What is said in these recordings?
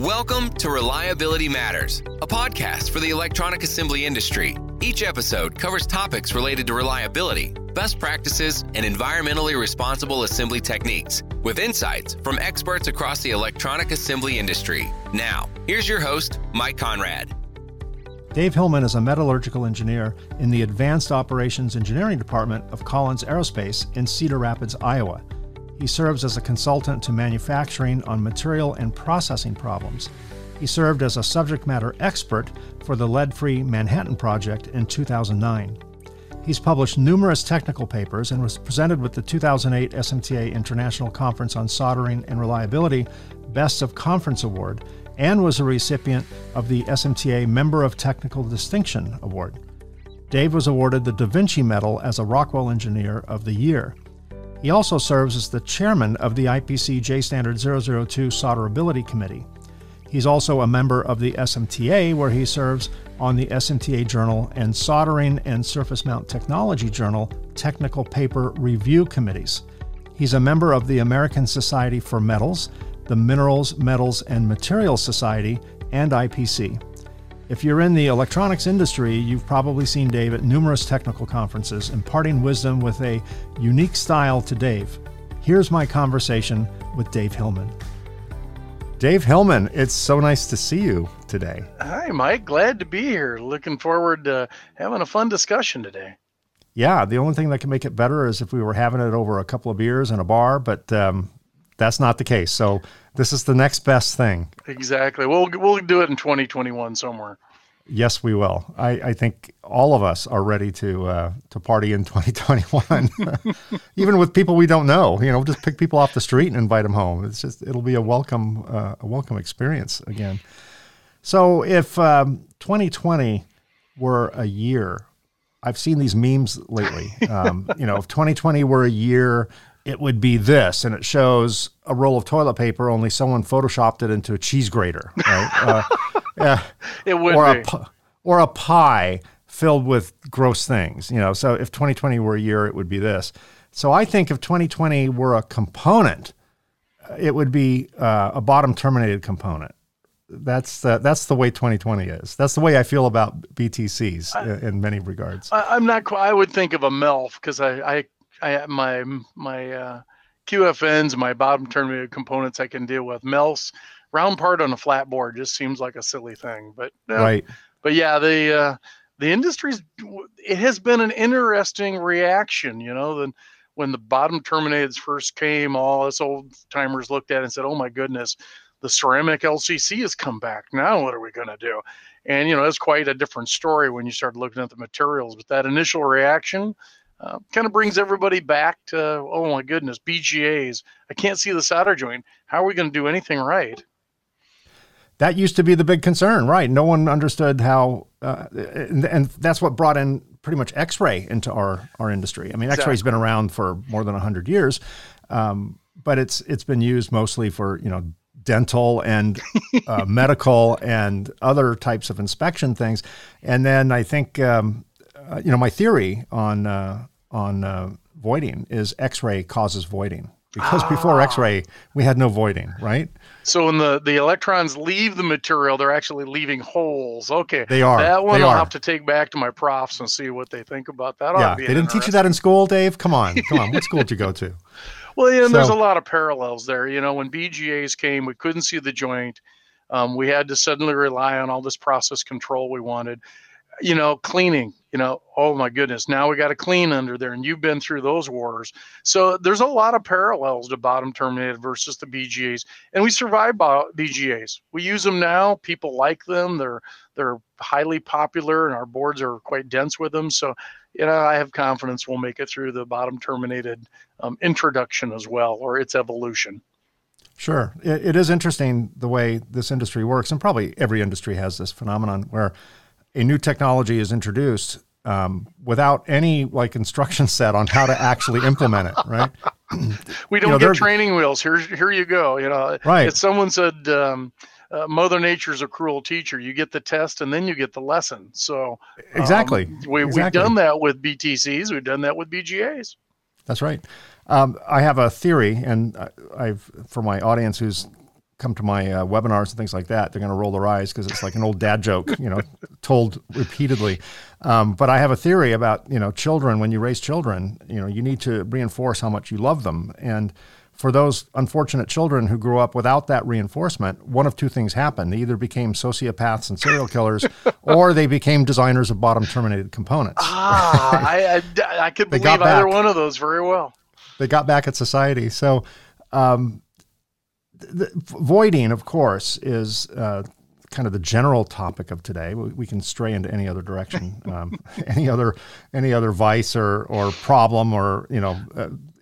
Welcome to Reliability Matters, a podcast for the electronic assembly industry. Each episode covers topics related to reliability, best practices, and environmentally responsible assembly techniques, with insights from experts across the electronic assembly industry. Now, here's your host, Mike Conrad. Dave Hillman is a metallurgical engineer in the Advanced Operations Engineering Department of Collins Aerospace in Cedar Rapids, Iowa. He serves as a consultant to manufacturing on material and processing problems. He served as a subject matter expert for the Lead-Free Manhattan Project in 2009. He's published numerous technical papers and was presented with the 2008 SMTA International Conference on Soldering and Reliability Best of Conference Award and was a recipient of the SMTA Member of Technical Distinction Award. Dave was awarded the Da Vinci Medal as a Rockwell Engineer of the Year. He also serves as the chairman of the IPC J Standard 002 Solderability Committee. He's also a member of the SMTA, where he serves on the SMTA Journal and Soldering and Surface Mount Technology Journal Technical Paper Review Committees. He's a member of the American Society for Metals, the Minerals, Metals, and Materials Society, and IPC. If you're in the electronics industry, you've probably seen Dave at numerous technical conferences, imparting wisdom with a unique style to Dave. Here's my conversation with Dave Hillman. Dave Hillman, it's so nice to see you today. Hi, Mike. Glad to be here. Looking forward to having a fun discussion today. Yeah, the only thing that can make it better is if we were having it over a couple of beers in a bar, but that's not the case. So this is the next best thing. Exactly. We'll do it in 2021 somewhere. Yes, we will. I think all of us are ready to party in 2021, even with people we don't know. You know, just pick people off the street and invite them home. It's just it'll be a welcome experience again. So if 2020 were a year, I've seen these memes lately. You know, if 2020 were a year, it would be this, and it shows a roll of toilet paper, only someone photoshopped it into a cheese grater, right? Yeah. It would be. Or a pie filled with gross things, you know. So if 2020 were a year, it would be this. So I think if 2020 were a component, it would be a bottom-terminated component. That's the way 2020 is. That's the way I feel about BTCs in many regards. I would think of a MELF because my QFNs, my bottom terminated components I can deal with. MELFs, round part on a flat board just seems like a silly thing, but right. But yeah, the industry's, it has been an interesting reaction, you know. Then when the bottom terminateds first came, all us old timers looked at it and said, "Oh my goodness, the ceramic LCC has come back. Now what are we going to do?" And you know, it's quite a different story when you start looking at the materials, but that initial reaction kind of brings everybody back to, oh my goodness, BGAs. I can't see the solder joint. How are we going to do anything right? That used to be the big concern, right? No one understood how, and that's what brought in pretty much X-ray into our industry. I mean, exactly. X-ray's been around for more than 100 years, but it's been used mostly for, you know, dental and medical and other types of inspection things. And then I think, you know, my theory on voiding is X-ray causes voiding, because before X-ray we had no voiding, right? So when the electrons leave the material, they're actually leaving holes. Okay, they are. That one I'll have to take back to my profs and see what they think about that. Yeah, they didn't teach you that in school, Dave. Come on. What school did you go to? Well, yeah, and there's a lot of parallels there. You know, when BGAs came, we couldn't see the joint. We had to suddenly rely on all this process control we wanted. You know, cleaning, you know, oh my goodness, now we got to clean under there, and you've been through those wars. So there's a lot of parallels to bottom terminated versus the BGAs, and we survive BGAs. We use them now. People like them. They're highly popular, and our boards are quite dense with them. So, you know, I have confidence we'll make it through the bottom terminated introduction as well, or its evolution. Sure. It is interesting the way this industry works, and probably every industry has this phenomenon where a new technology is introduced without any like instruction set on how to actually implement it, right? We don't get training wheels. Here you go. You know, right. If someone said Mother Nature's a cruel teacher, you get the test and then you get the lesson. So exactly. We've done that with BTCs. We've done that with BGAs. That's right. I have a theory, and I've for my audience who's come to my webinars and things like that, they're going to roll their eyes because it's like an old dad joke, you know, told repeatedly. But I have a theory about, you know, children, when you raise children, you know, you need to reinforce how much you love them. And for those unfortunate children who grew up without that reinforcement, one of two things happened. They either became sociopaths and serial killers, or they became designers of bottom-terminated components. I could believe either one of those very well. They got back at society. So voiding, of course, is kind of the general topic of today. We can stray into any other direction, any other vice or problem or, you know,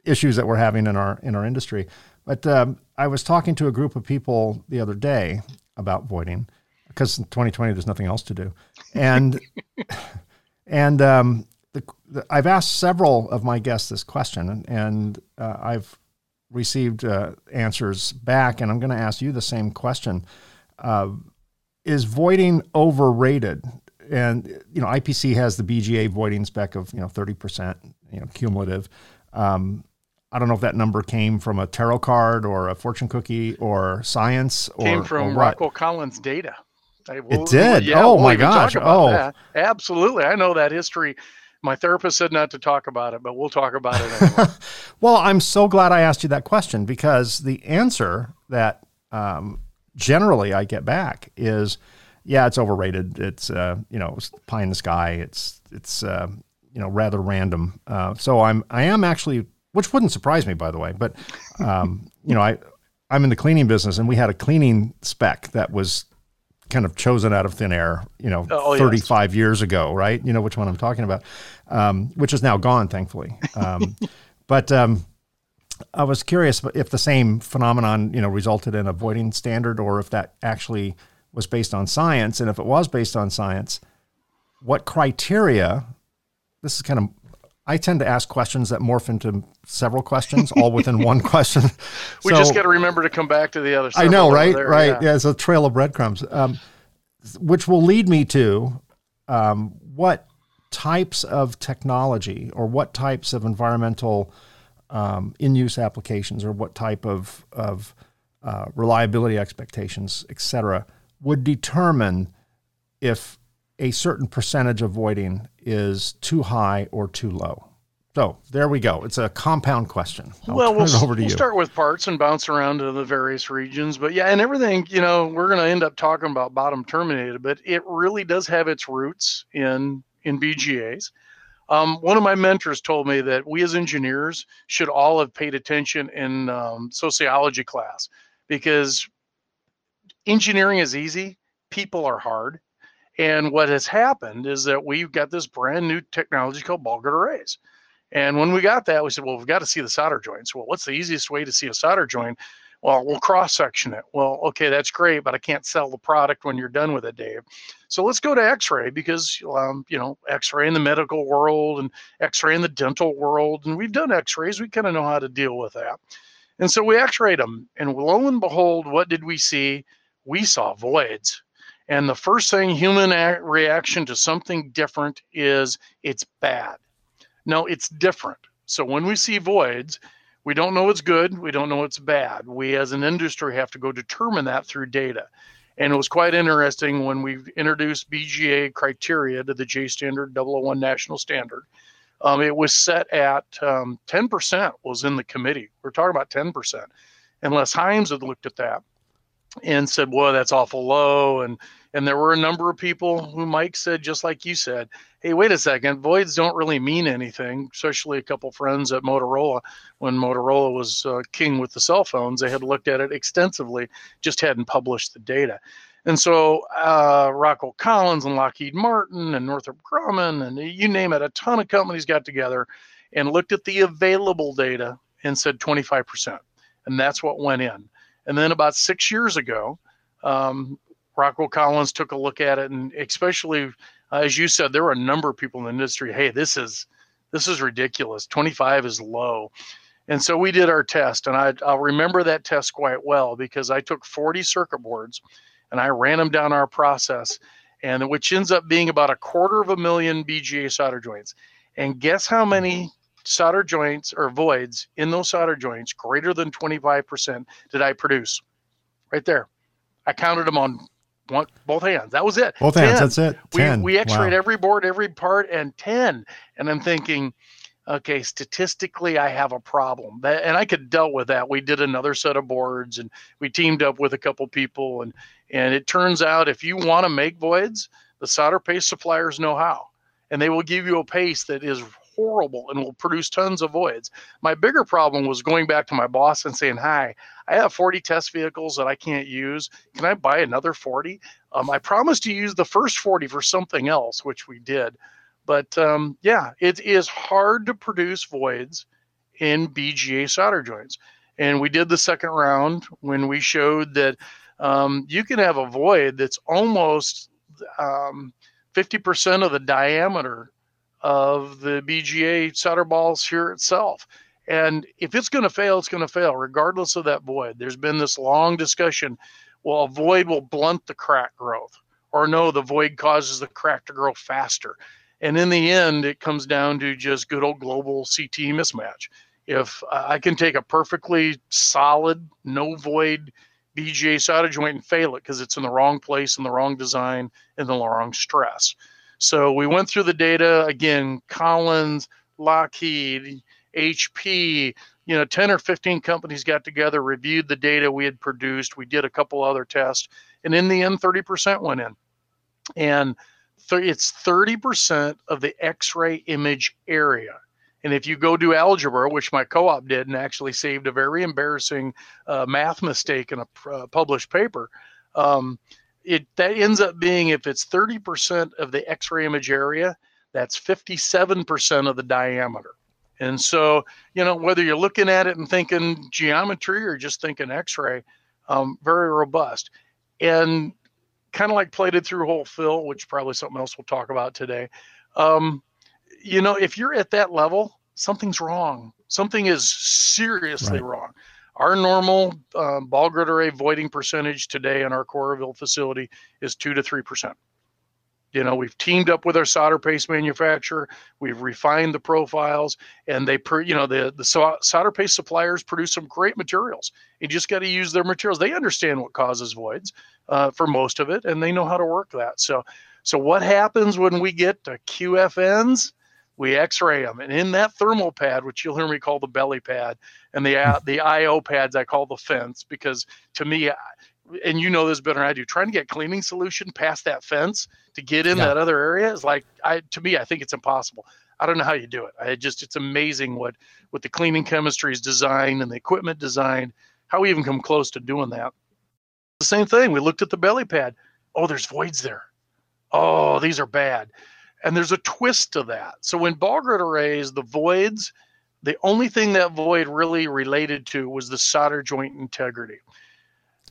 issues that we're having in our industry. But I was talking to a group of people the other day about voiding, because in 2020 there's nothing else to do, and I've asked several of my guests this question, and I've received answers back, and I'm going to ask you the same question: is voiding overrated? And you know, IPC has the BGA voiding spec of 30%, cumulative. I don't know if that number came from a tarot card or a fortune cookie or science or came from Rockwell Collins data. It did. Yeah, oh my gosh. Oh, that. Absolutely. I know that history. My therapist said not to talk about it, but we'll talk about it anyway. Well, I'm so glad I asked you that question, because the answer that generally I get back is, yeah, it's overrated. It's it's pie in the sky. It's rather random. So I am actually, which wouldn't surprise me, by the way, but I'm in the cleaning business, and we had a cleaning spec that was kind of chosen out of thin air, 35 years ago, right? You know which one I'm talking about, which is now gone, thankfully. But I was curious if the same phenomenon, resulted in a voiding standard, or if that actually was based on science. And if it was based on science, what criteria... This is kind of, I tend to ask questions that morph into several questions, all within one question. We just got to remember to come back to the other side. I know, right? There. Right. Yeah, it's a trail of breadcrumbs, which will lead me to what types of technology or what types of environmental in-use applications or what type of reliability expectations, et cetera, would determine if a certain percentage of voiding is too high or too low. So there we go. It's a compound question. We'll start with parts and bounce around to the various regions. But yeah, and everything, we're going to end up talking about bottom terminated, but it really does have its roots in BGAs. One of my mentors told me that we as engineers should all have paid attention in sociology class, because engineering is easy. People are hard. And what has happened is that we've got this brand new technology called ball grid arrays. And when we got that, we said, well, we've got to see the solder joints. Well, what's the easiest way to see a solder joint? Well, we'll cross-section it. Well, okay, that's great, but I can't sell the product when you're done with it, Dave. So let's go to X-ray, because, X-ray in the medical world and X-ray in the dental world, and we've done X-rays. We kind of know how to deal with that. And so we X-rayed them, and lo and behold, what did we see? We saw voids. And the first thing, human reaction to something different is it's bad. No, it's different. So when we see voids, we don't know it's good. We don't know it's bad. We as an industry have to go determine that through data. And it was quite interesting when we introduced BGA criteria to the J Standard 001 national standard. It was set at 10% was in the committee. We're talking about 10%. And Les Himes had looked at that and said, well, that's awful low. And there were a number of people who Mike said, just like you said, hey, wait a second, voids don't really mean anything, especially a couple friends at Motorola. When Motorola was king with the cell phones, they had looked at it extensively, just hadn't published the data. And so Rockwell Collins and Lockheed Martin and Northrop Grumman and you name it, a ton of companies got together and looked at the available data and said 25%. And that's what went in. And then about 6 years ago, Rockwell Collins took a look at it, and especially, as you said, there were a number of people in the industry, hey, this is ridiculous. 25 is low. And so we did our test, and I'll remember that test quite well, because I took 40 circuit boards, and I ran them down our process, and which ends up being about 250,000 BGA solder joints. And guess how many solder joints or voids in those solder joints greater than 25% did I produce? right there. I counted them on both hands. That was it. Both hands. That's it. 10. We x-rayed every board, every part, and 10. And I'm thinking, okay, statistically, I have a problem. And I could deal with that. We did another set of boards, and we teamed up with a couple people. And it turns out if you want to make voids, the solder paste suppliers know how. And they will give you a paste that is horrible and will produce tons of voids. My bigger problem was going back to my boss and saying, hi, I have 40 test vehicles that I can't use. Can I buy another 40? I promised to use the first 40 for something else, which we did. But it is hard to produce voids in BGA solder joints. And we did the second round when we showed that you can have a void that's almost 50% of the diameter of the BGA solder ball here itself. And if it's going to fail, it's going to fail, regardless of that void. There's been this long discussion, well, a void will blunt the crack growth, or no, the void causes the crack to grow faster. And in the end, it comes down to just good old global CT mismatch. If I can take a perfectly solid, no void BGA solder joint and fail it because it's in the wrong place, in the wrong design, in the wrong stress. So we went through the data again, Collins, Lockheed, HP, 10 or 15 companies got together, reviewed the data we had produced. We did a couple other tests. And in the end, 30% went in. And it's 30% of the X-ray image area. And if you go do algebra, which my co-op did and actually saved a very embarrassing math mistake in a published paper, that ends up being, if it's 30% of the X-ray image area, that's 57% of the diameter. And so, whether you're looking at it and thinking geometry or just thinking X-ray, very robust. And kind of like plated through hole fill, which probably something else we'll talk about today. If you're at that level, something's wrong. Something is seriously wrong. Our normal ball grid array voiding percentage today in our Coralville facility is 2 to 3%. We've teamed up with our solder paste manufacturer. We've refined the profiles, and the solder paste suppliers produce some great materials. You just got to use their materials. They understand what causes voids for most of it, and they know how to work that. So what happens when we get to QFNs? We X-ray them, and in that thermal pad, which you'll hear me call the belly pad, and the IO pads I call the fence, because to me, and you know this better than I do, trying to get cleaning solution past that fence to get in that other area is like, I think it's impossible. I don't know how you do it. It's amazing what the cleaning chemistry is designed and the equipment designed, how we even come close to doing that. The same thing, we looked at the belly pad. Oh, there's voids there. Oh, these are bad. And there's a twist to that. So in ball grid arrays, the voids, the only thing that void really related to was the solder joint integrity.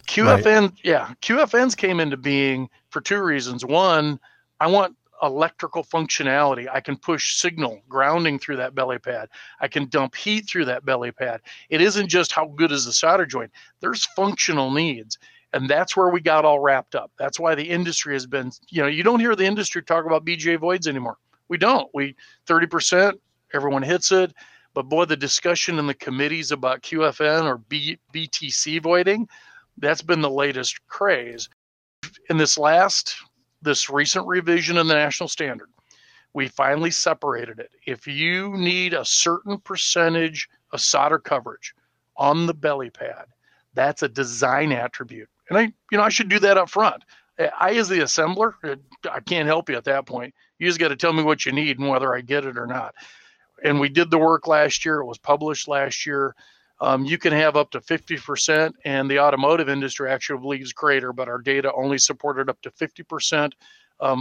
QFNs came into being for two reasons. One, I want electrical functionality. I can push signal grounding through that belly pad. I can dump heat through that belly pad. It isn't just how good is the solder joint. There's functional needs. And that's where we got all wrapped up. That's why the industry has been, you don't hear the industry talk about BGA voids anymore. We don't. 30%, everyone hits it. But boy, the discussion in the committees about QFN or BTC voiding, that's been the latest craze. In this recent revision in the national standard, we finally separated it. If you need a certain percentage of solder coverage on the belly pad, that's a design attribute. And I should do that up front. I, as the assembler, I can't help you at that point. You just got to tell me what you need and whether I get it or not. And we did the work last year. It was published last year. You can have up to 50%, and the automotive industry actually believes greater, but our data only supported up to 50%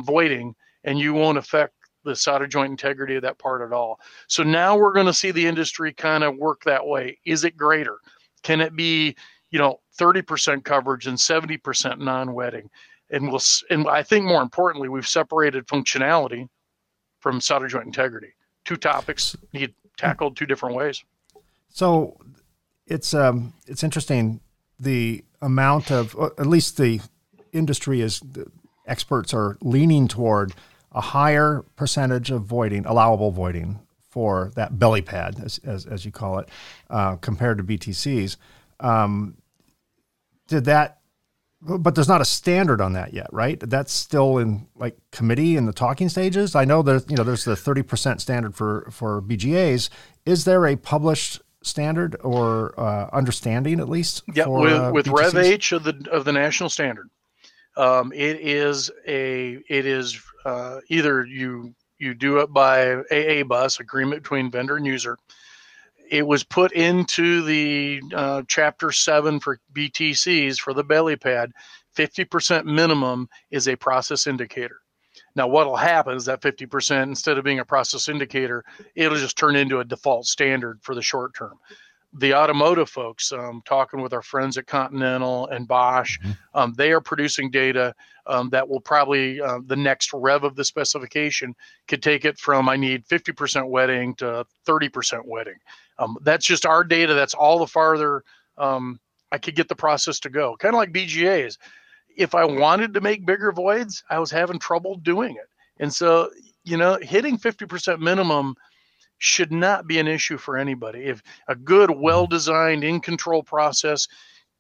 voiding, and you won't affect the solder joint integrity of that part at all. So now we're going to see the industry kind of work that way. Is it greater? Can it be 30% coverage and 70% non-wetting? And I think more importantly, we've separated functionality from solder joint integrity. Two topics need tackled two different ways. So it's interesting, the amount of, at least the industry the experts are leaning toward a higher percentage of voiding, allowable voiding for that belly pad, as you call it, compared to BTCs. Did that But there's not a standard on that yet, right? That's still in like committee and the talking stages. I know there's, you know, there's the 30% standard for BGAs. Is there a published standard or understanding at least? Yeah, for, with Rev H of the national standard, it is either you do it by AA bus agreement between vendor and user. It was put into the Chapter 7 for BTCs for the belly pad. 50% minimum is a process indicator. Now, what will happen is that 50%, instead of being a process indicator, it'll just turn into a default standard for the short term. The automotive folks, talking with our friends at Continental and Bosch, they are producing data that will probably, the next rev of the specification could take it from I need 50% wetting to 30% wetting. That's just our data. That's all the farther I could get the process to go. Kind of like BGAs. If I wanted to make bigger voids, I was having trouble doing it. And so, you know, hitting 50% minimum should not be an issue for anybody. If a good, well-designed, in-control process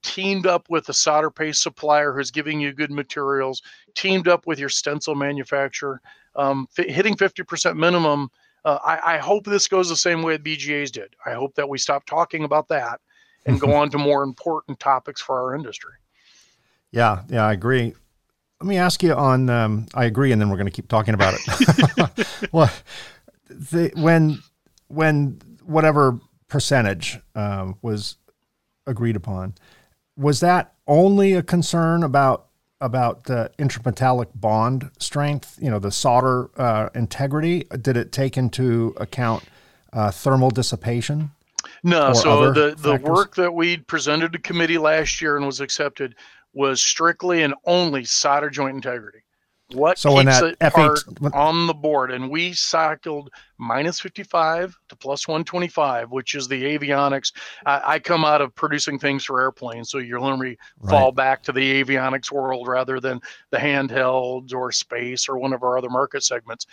teamed up with a solder paste supplier who's giving you good materials, teamed up with your stencil manufacturer, hitting 50% minimum, I hope this goes the same way that BGAs did. I hope that we stop talking about that and go on to more important topics for our industry. Yeah, I agree. Let me ask you on, I agree, and then we're going to keep talking about it. Well, when whatever percentage was agreed upon, was that only a concern about the intermetallic bond strength, you know, the solder integrity? Did it take into account thermal dissipation? No, so the work that we presented to committee last year and was accepted was strictly and only solder joint integrity. What so keeps that it part on the board? And we cycled minus 55 to plus 125, which is the avionics. I come out of producing things for airplanes, so you're going to fall back to the avionics world rather than the handhelds or space or one of our other market segments.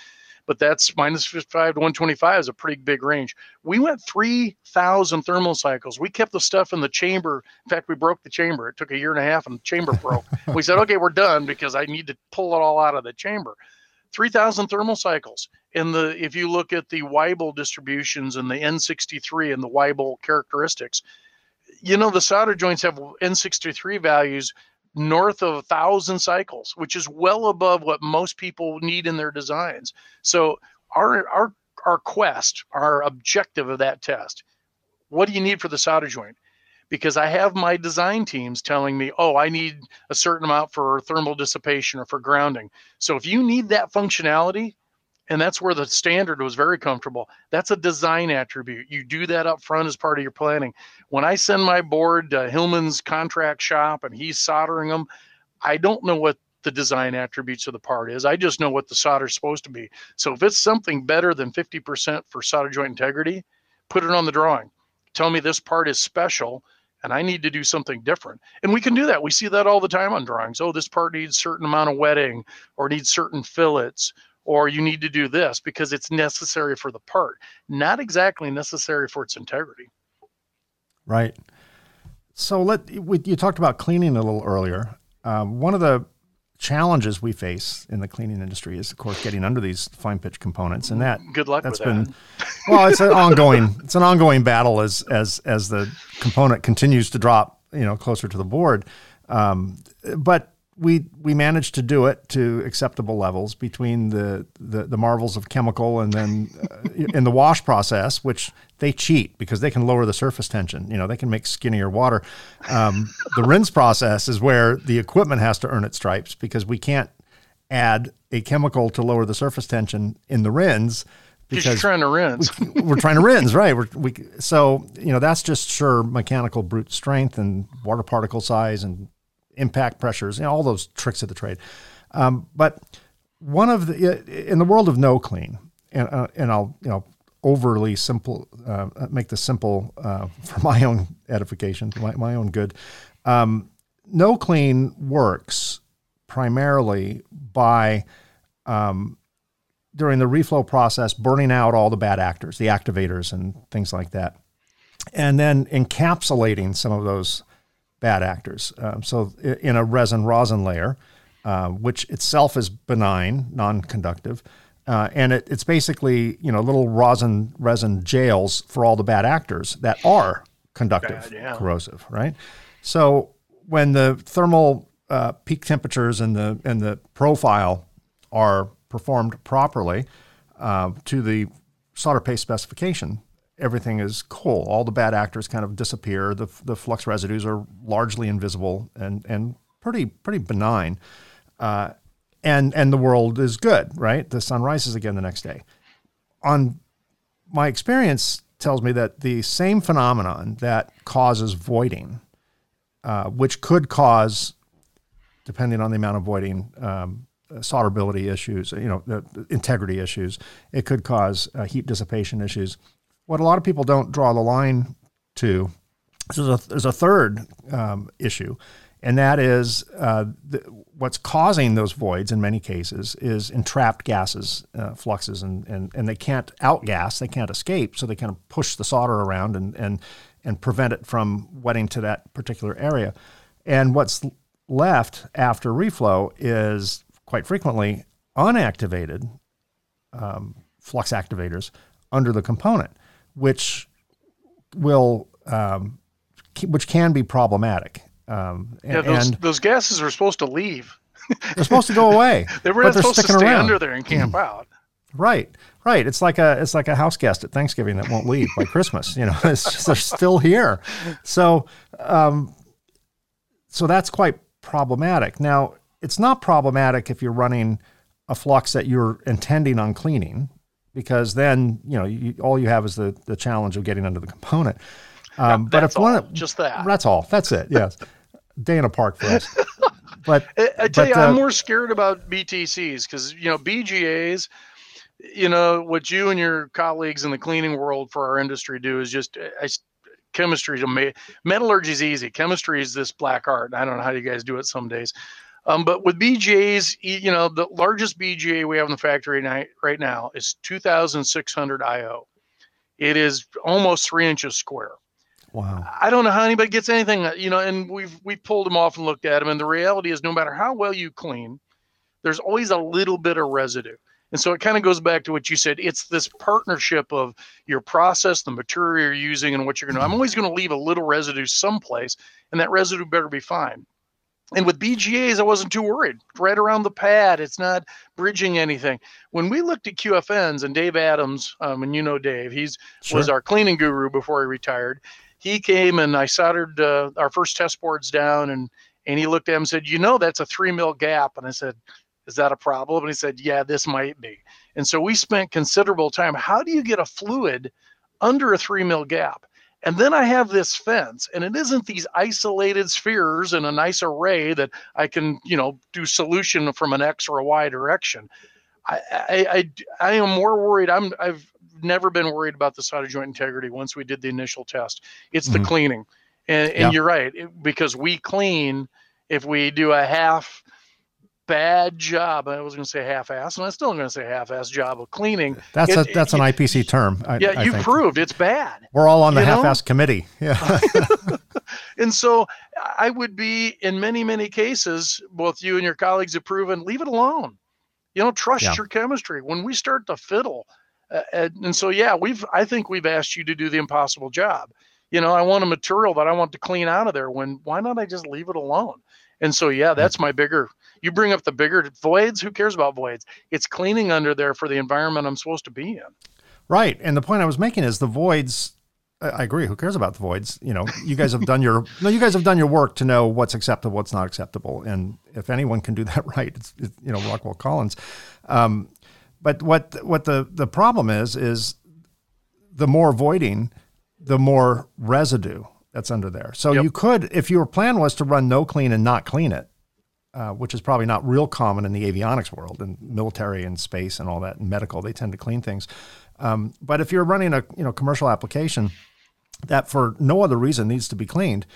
But that's minus 55 to 125 is a pretty big range. We went 3,000 thermal cycles. We kept the stuff in the chamber. In fact, we broke the chamber. It took a year and a half and the chamber broke. We said, okay, we're done because I need to pull it all out of the chamber. 3,000 thermal cycles. If you look at the Weibull distributions and the N63 and the Weibull characteristics, you know, the solder joints have N63 values north of 1,000 cycles, which is well above what most people need in their designs. So our quest, our objective of that test, what do you need for the solder joint? Because I have my design teams telling me, oh, I need a certain amount for thermal dissipation or for grounding. So if you need that functionality, and that's where the standard was very comfortable, that's a design attribute. You do that up front as part of your planning. When I send my board to Hillman's contract shop and he's soldering them, I don't know what the design attributes of the part is. I just know what the solder is supposed to be. So if it's something better than 50% for solder joint integrity, put it on the drawing. Tell me this part is special and I need to do something different. And we can do that. We see that all the time on drawings. Oh, this part needs a certain amount of wetting or needs certain fillets, or you need to do this because it's necessary for the part, not exactly necessary for its integrity. Right. So you talked about cleaning a little earlier. One of the challenges we face in the cleaning industry is, of course, getting under these fine pitch components, and that good luck that's with that. It's an ongoing battle as the component continues to drop, you know, closer to the board, but. We managed to do it to acceptable levels between the marvels of chemical and then in the wash process, which they cheat because they can lower the surface tension. You know, they can make skinnier water. The rinse process is where the equipment has to earn its stripes because we can't add a chemical to lower the surface tension in the RINs. Because you're trying to rinse. We're trying to rinse, right? So, you know, that's just sure mechanical brute strength and water particle size and impact pressures, you know, all those tricks of the trade. But one of the, in the world of no clean, and I'll, you know, overly simple, make this simple for my own edification, my own good. No clean works primarily by, during the reflow process, burning out all the bad actors, the activators and things like that. And then encapsulating some of those bad actors. So in a resin-rosin layer, which itself is benign, non-conductive, and it's basically, you know, little resin jails for all the bad actors that are conductive, corrosive, right? So when the thermal peak temperatures and the profile are performed properly to the solder paste specification, everything is cool. All the bad actors kind of disappear. The flux residues are largely invisible and pretty benign. And the world is good, right? The sun rises again the next day. On my experience tells me that the same phenomenon that causes voiding, which could cause, depending on the amount of voiding, solderability issues, you know, the integrity issues, it could cause heat dissipation issues. What a lot of people don't draw the line to, there's a third issue, and that is what's causing those voids in many cases is entrapped gases, fluxes, and they can't outgas, they can't escape, so they kind of push the solder around and prevent it from wetting to that particular area. And what's left after reflow is quite frequently unactivated flux activators under the component, which can be problematic. Those gases are supposed to leave. They're supposed to go away. They were not supposed to stay around under there and camp out. Right. It's like a house guest at Thanksgiving that won't leave by Christmas. You know, it's just, they're still here. So that's quite problematic. Now, it's not problematic if you're running a flux that you're intending on cleaning, because then, you know, all you have is the challenge of getting under the component. That's all. That's it. Yes. Day in a park for us. But I tell you, I'm more scared about BTCs because, you know, BGAs, you know, what you and your colleagues in the cleaning world for our industry do is just chemistry. Metallurgy is easy. Chemistry is this black art. I don't know how you guys do it some days. But with BGAs, you know, the largest BGA we have in the factory right now is 2,600 IO. It is almost 3 inches square. Wow. I don't know how anybody gets anything, you know, and we've pulled them off and looked at them. And the reality is, no matter how well you clean, there's always a little bit of residue. And so it kind of goes back to what you said. It's this partnership of your process, the material you're using, and what you're going to do. I'm always going to leave a little residue someplace, and that residue better be fine. And with BGAs, I wasn't too worried. Right around the pad, it's not bridging anything. When we looked at QFNs, and Dave Adams, and you know Dave, was our cleaning guru before he retired. He came and I soldered our first test boards down, and he looked at him and said, you know, that's a 3 mil gap. And I said, is that a problem? And he said, yeah, this might be. And so we spent considerable time. How do you get a fluid under a 3 mil gap? And then I have this fence, and it isn't these isolated spheres in a nice array that I can, you know, do solution from an X or a Y direction. I am more worried. I've never been worried about the solder joint integrity once we did the initial test. It's the cleaning. And you're right, because we clean. If we do a half bad job, I was going to say half-ass, and I'm still going to say half-ass job of cleaning. That's an IPC term. I think. Proved it's bad. We're all on the half-ass committee. Yeah. And so I would be, in many, many cases, both you and your colleagues have proven, leave it alone. You know, trust your chemistry. When we start to fiddle, and so, yeah, I think we've asked you to do the impossible job. You know, I want a material that I want to clean out of there. Why not I just leave it alone? And so, yeah, that's my bigger, you bring up the bigger voids. Who cares about voids? It's cleaning under there for the environment I'm supposed to be in. Right. And the point I was making is the voids, I agree. Who cares about the voids? You know, you guys have done your work to know what's acceptable, what's not acceptable. And if anyone can do that right, it's you know, Rockwell Collins. But what the problem is the more voiding, the more residue that's under there. So you could, if your plan was to run no clean and not clean it, which is probably not real common in the avionics world and military and space and all that and medical, they tend to clean things. But if you're running a commercial application that for no other reason needs to be cleaned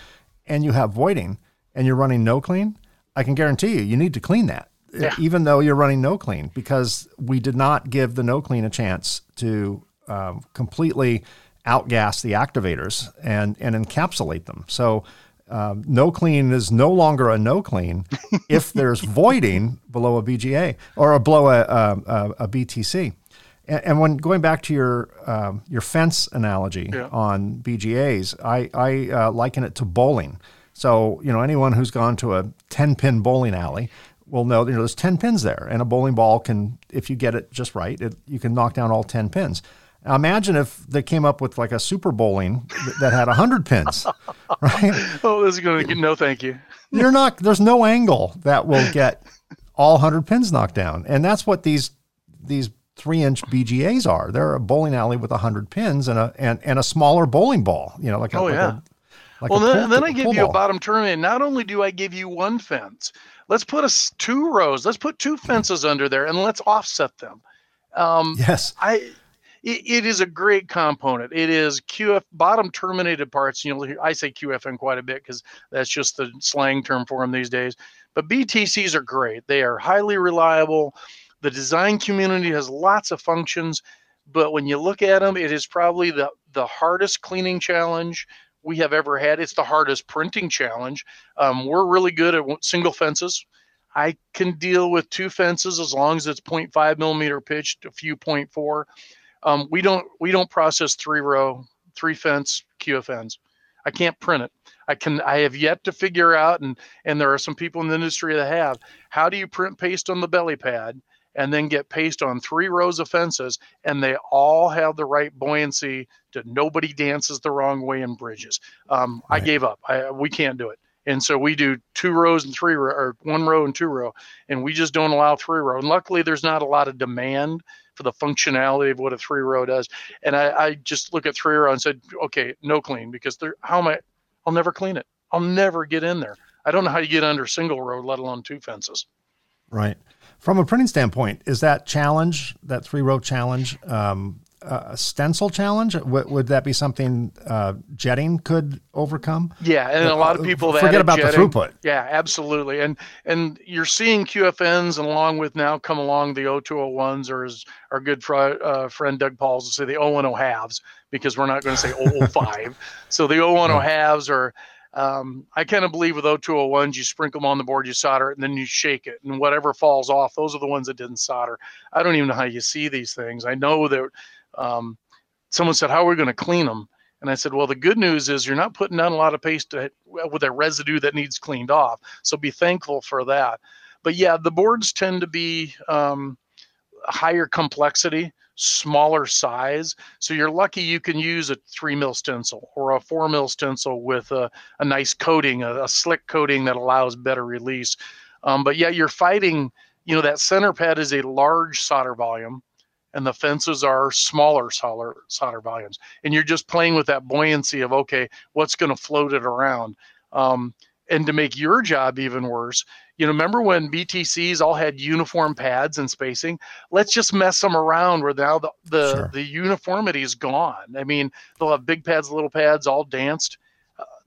and you have voiding and you're running no clean, I can guarantee you need to clean that. Yeah. Even though you're running no clean, because we did not give the no clean a chance to completely outgas the activators and encapsulate them. So no clean is no longer a no clean if there's voiding below a BGA or a below a BTC. And when going back to your fence analogy on BGAs, I liken it to bowling. So, you know, anyone who's gone to a 10-pin bowling alley will know that, you know, there's 10 pins there, and a bowling ball can, if you get it just right, you can knock down all 10 pins. Now, imagine if they came up with like a super bowling that had 100 pins, right? Oh, this is going to get no thank you. You're not. There's no angle that will get all 100 pins knocked down, and that's what these 3-inch BGAs are. They're a bowling alley with 100 pins and a smaller bowling ball. You know, like a, like well, then I give you a bottom turn, and not only do I give you one fence, let's put two rows. Let's put two fences under there, and let's offset them. Yes, it is a great component. It is QF bottom terminated parts. You know, I say QFN quite a bit because that's just the slang term for them these days. But BTCs are great. They are highly reliable. The design community has lots of functions, but when you look at them, it is probably the hardest cleaning challenge we have ever had. It's the hardest printing challenge. We're really good at single fences. I can deal with two fences as long as it's 0.5 millimeter pitched, a few 0.4. We don't process three fence QFNs. I can't print it. I have yet to figure out, and there are some people in the industry that have, how do you print paste on the belly pad and then get paste on three rows of fences, and they all have the right buoyancy to nobody dances the wrong way in bridges. Right. I gave up. We can't do it. And so we do two rows and three row, or one row and two row, and we just don't allow three row. And luckily there's not a lot of demand for the functionality of what a three row does. And I just look at three row and said, okay, no clean, because I'll never clean it. I'll never get in there. I don't know how you get under single row, let alone two fences. Right. From a printing standpoint, is that challenge, that three-row challenge, a stencil challenge? Would that be something jetting could overcome? Yeah, and a lot of people that forget about jetting, the throughput. Yeah, absolutely. And you're seeing QFNs, and along with now come along the 0201s, or as our good friend Doug Pauls will say, the 010 halves, because we're not going to say 005. So the 010 halves are... I kind of believe with 0201s, you sprinkle them on the board, you solder it, and then you shake it. And whatever falls off, those are the ones that didn't solder. I don't even know how you see these things. I know that someone said, how are we going to clean them? And I said, well, the good news is you're not putting down a lot of paste with a residue that needs cleaned off. So be thankful for that. But yeah, the boards tend to be higher complexity, smaller size, so you're lucky you can use a 3 mil stencil or a 4 mil stencil with a nice coating, a slick coating that allows better release. But yeah, you're fighting, you know, that center pad is a large solder volume, and the fences are smaller solder volumes, and you're just playing with that buoyancy of, okay, what's going to float it around. And to make your job even worse, you know, remember when BTCs all had uniform pads and spacing? Let's just mess them around where now the uniformity is gone. I mean, they'll have big pads, little pads, all danced.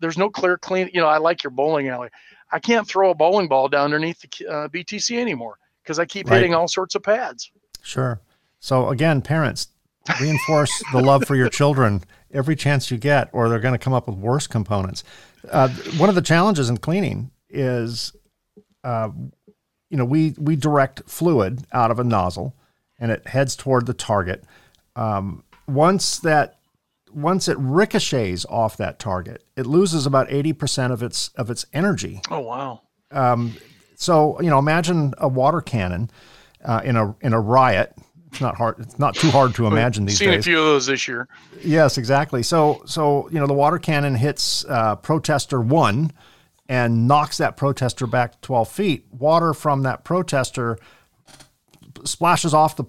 There's no clear clean. You know, I like your bowling alley. I can't throw a bowling ball down underneath the BTC anymore because I keep hitting all sorts of pads. Sure. So again, parents, reinforce the love for your children every chance you get, or they're going to come up with worse components. One of the challenges in cleaning is, you know, we direct fluid out of a nozzle, and it heads toward the target. Once it ricochets off that target, it loses about 80% of its energy. Oh wow! So you know, imagine a water cannon in a riot. It's not hard. It's not too hard to imagine these days. Seen a few of those this year. Yes, exactly. So you know, the water cannon hits protester one and knocks that protester back 12 feet. Water from that protester splashes off the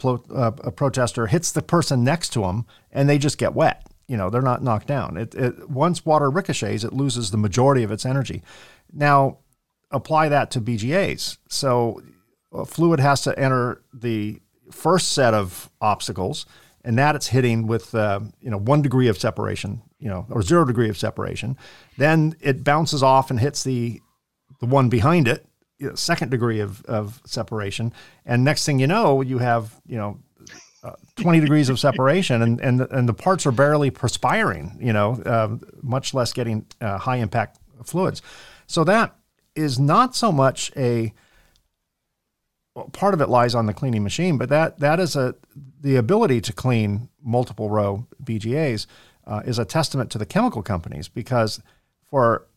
protester, hits the person next to him, and they just get wet. You know, they're not knocked down. It once water ricochets, it loses the majority of its energy. Now, apply that to BGAs. So fluid has to enter the first set of obstacles, and that it's hitting with 1 degree of separation, you know, or 0 degree of separation. Then it bounces off and hits the one behind it, you know, 2nd degree of separation, and next thing you know, you have 20 degrees of separation, and the parts are barely perspiring, much less getting high impact fluids. So that is not so much a, well, part of it lies on the cleaning machine, but that is the ability to clean multiple row BGAs is a testament to the chemical companies, because for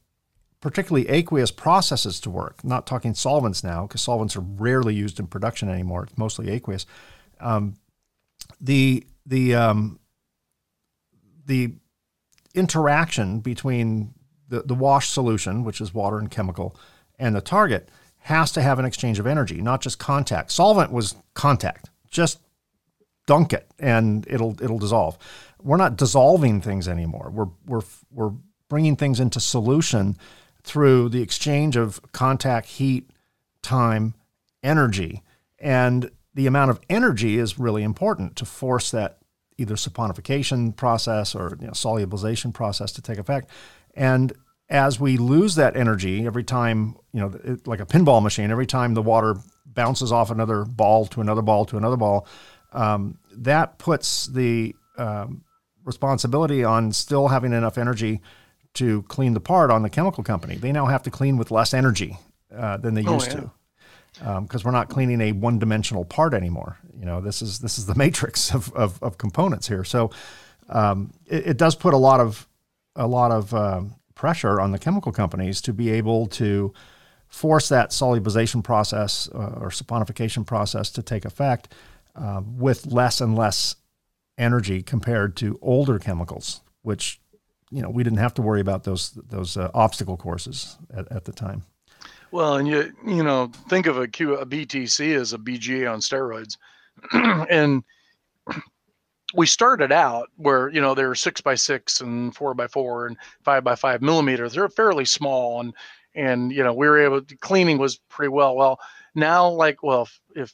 particularly aqueous processes to work, not talking solvents now, because solvents are rarely used in production anymore, it's mostly aqueous, the interaction between the wash solution, which is water and chemical, and the target has to have an exchange of energy, not just contact. Solvent was contact. Just dunk it and it'll dissolve. We're not dissolving things anymore. We're bringing things into solution through the exchange of contact, heat, time, energy. And the amount of energy is really important to force that either saponification process or, you know, solubilization process to take effect. And as we lose that energy every time, you know, it, like a pinball machine, every time the water bounces off another ball to another ball to another ball, that puts the responsibility on still having enough energy to clean the part on the chemical company. They now have to clean with less energy than they used to. Because we're not cleaning a one-dimensional part anymore. You know, this is the matrix of components here. So it does put a lot of pressure on the chemical companies to be able to force that solubilization process or saponification process to take effect with less and less energy compared to older chemicals, which, you know, we didn't have to worry about those obstacle courses at the time. Well, and you know, think of a BTC as a BGA on steroids. And we started out where, you know, they were 6x6 and 4x4 and 5x5 millimeters. They're fairly small, and you know, we were able to, cleaning was pretty well. Well, now, like, well, if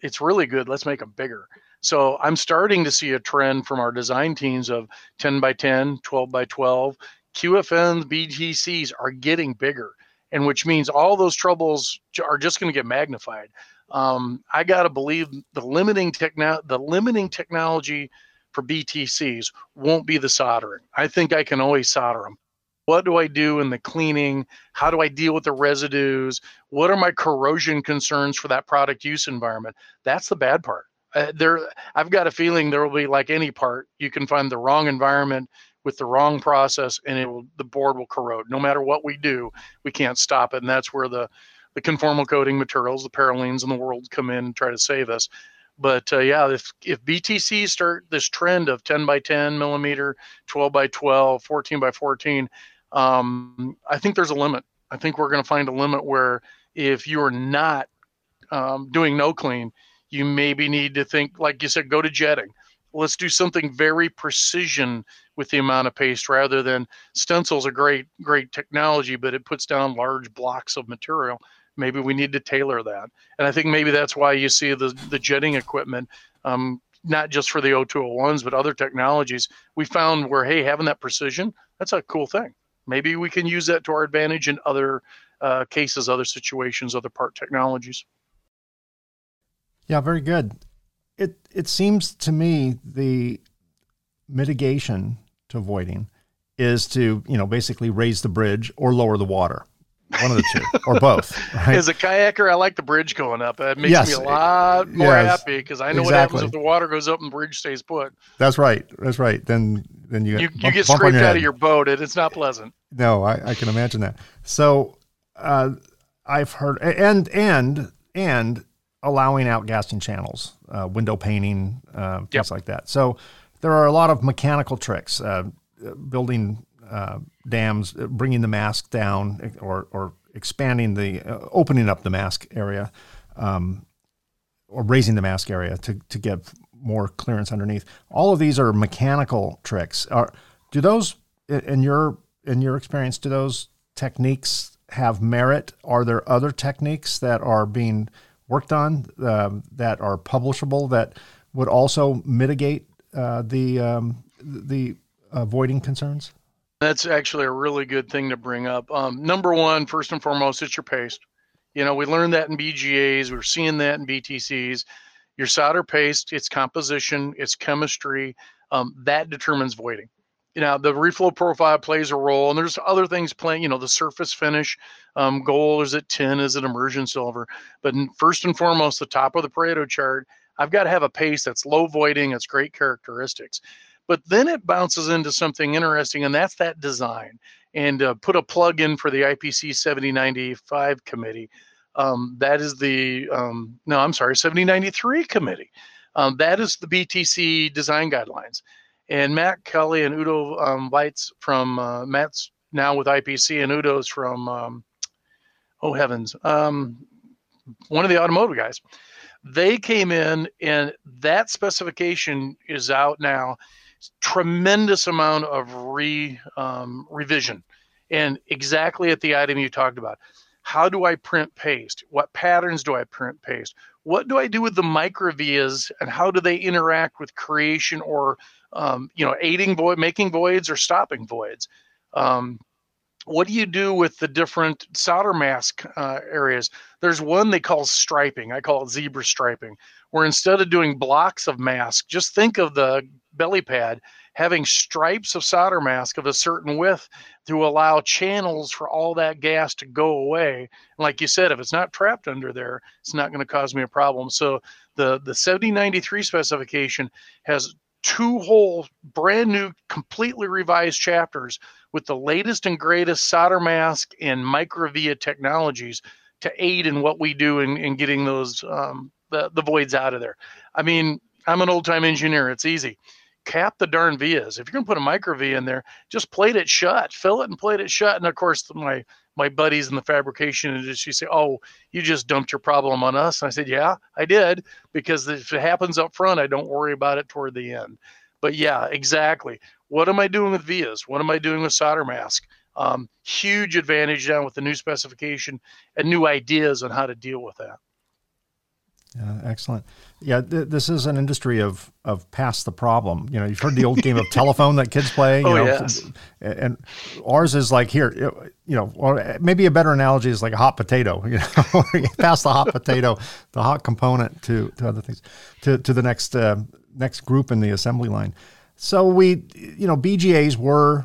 it's really good, let's make them bigger. So I'm starting to see a trend from our design teams of 10x10, 12x12. QFNs, BTCs are getting bigger. And which means all those troubles are just going to get magnified. I got to believe the limiting technology for BTCs won't be the soldering. I think I can always solder them. What do I do in the cleaning? How do I deal with the residues? What are my corrosion concerns for that product use environment? That's the bad part. I've got a feeling there will be, like any part, you can find the wrong environment with the wrong process, and the board will corrode. No matter what we do, we can't stop it. And that's where the conformal coating materials, the paralenes in the world, come in and try to save us. But if BTCs start this trend of 10x10 millimeter, 12x12, 14x14, I think there's a limit. I think we're going to find a limit where if you are not doing no clean, you maybe need to think, like you said, go to jetting. Let's do something very precision with the amount of paste, rather than stencils are great technology, but it puts down large blocks of material. Maybe we need to tailor that. And I think maybe that's why you see the jetting equipment, not just for the 0201s, but other technologies. We found where, hey, having that precision, that's a cool thing. Maybe we can use that to our advantage in other cases, other situations, other part technologies. Yeah, very good. It seems to me the mitigation to voiding is to, you know, basically raise the bridge or lower the water, one of the two, or both. Right? As a kayaker, I like the bridge going up. It makes me a lot more happy, because I know what happens if the water goes up and the bridge stays put. That's right. Then you get scraped out of your boat, and it's not pleasant. No, I can imagine that. So I've heard and allowing out gassing channels, window painting, things like that. So there are a lot of mechanical tricks, building dams, bringing the mask down, or expanding opening up the mask area, or raising the mask area to give more clearance underneath. All of these are mechanical tricks. Do those, in your experience, do those techniques have merit? Are there other techniques that are being worked on that are publishable that would also mitigate the voiding concerns? That's actually a really good thing to bring up. Number one, first and foremost, it's your paste. You know, we learned that in BGAs. We're seeing that in BTCs. Your solder paste, its composition, its chemistry, that determines voiding. the reflow profile plays a role, and there's other things playing, the surface finish, gold, is it tin, is it immersion silver? But first and foremost, the top of the Pareto chart, I've got to have a pace that's low voiding, it's great characteristics. But then it bounces into something interesting, and that's that design. And put a plug in for the IPC 7095 committee. That is the, no, I'm sorry, 7093 committee. That is the BTC design guidelines. And Matt Kelly and Udo Weitz from, Matt's now with IPC, and Udo's from, oh heavens, one of the automotive guys. They came in, and that specification is out now. Tremendous amount of revision, and exactly at the item you talked about. How do I print paste? What patterns do I print paste? What do I do with the microvias, and how do they interact with creation or aiding void, making voids, or stopping voids? What do you do with the different solder mask areas? There's one they call striping. I call it zebra striping, where instead of doing blocks of mask, just think of the belly pad having stripes of solder mask of a certain width to allow channels for all that gas to go away. And like you said, if it's not trapped under there, it's not going to cause me a problem. So the 7093 specification has two whole brand new, completely revised chapters with the latest and greatest solder mask and microvia technologies to aid in what we do in getting those the voids out of there. I mean, I'm an old-time engineer. It's easy. Cap the darn vias. If you're going to put a microvia in there, just plate it shut. Fill it and plate it shut. And, of course, my buddies in the fabrication industry say, oh, you just dumped your problem on us. And I said, yeah, I did, because if it happens up front, I don't worry about it toward the end. But, yeah, exactly. What am I doing with vias? What am I doing with solder mask? Huge advantage now with the new specification and new ideas on how to deal with that. Excellent. Yeah, this is an industry of pass the problem. You've heard the old game of telephone that kids play. Yes. And ours is like here, or maybe a better analogy is like a hot potato. Pass the hot potato, the hot component to other things, to the next group in the assembly line. So we, BGAs were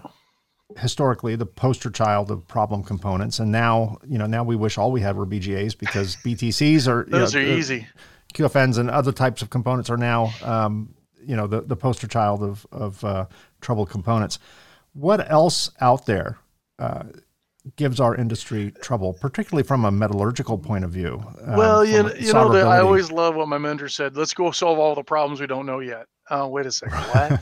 historically the poster child of problem components, and now we wish all we had were BGAs, because BTCs are those are easy. QFNs and other types of components are now the poster child of troubled components. What else out there gives our industry trouble, particularly from a metallurgical point of view? Well, I always love what my mentor said. Let's go solve all the problems we don't know yet. Oh, wait a second.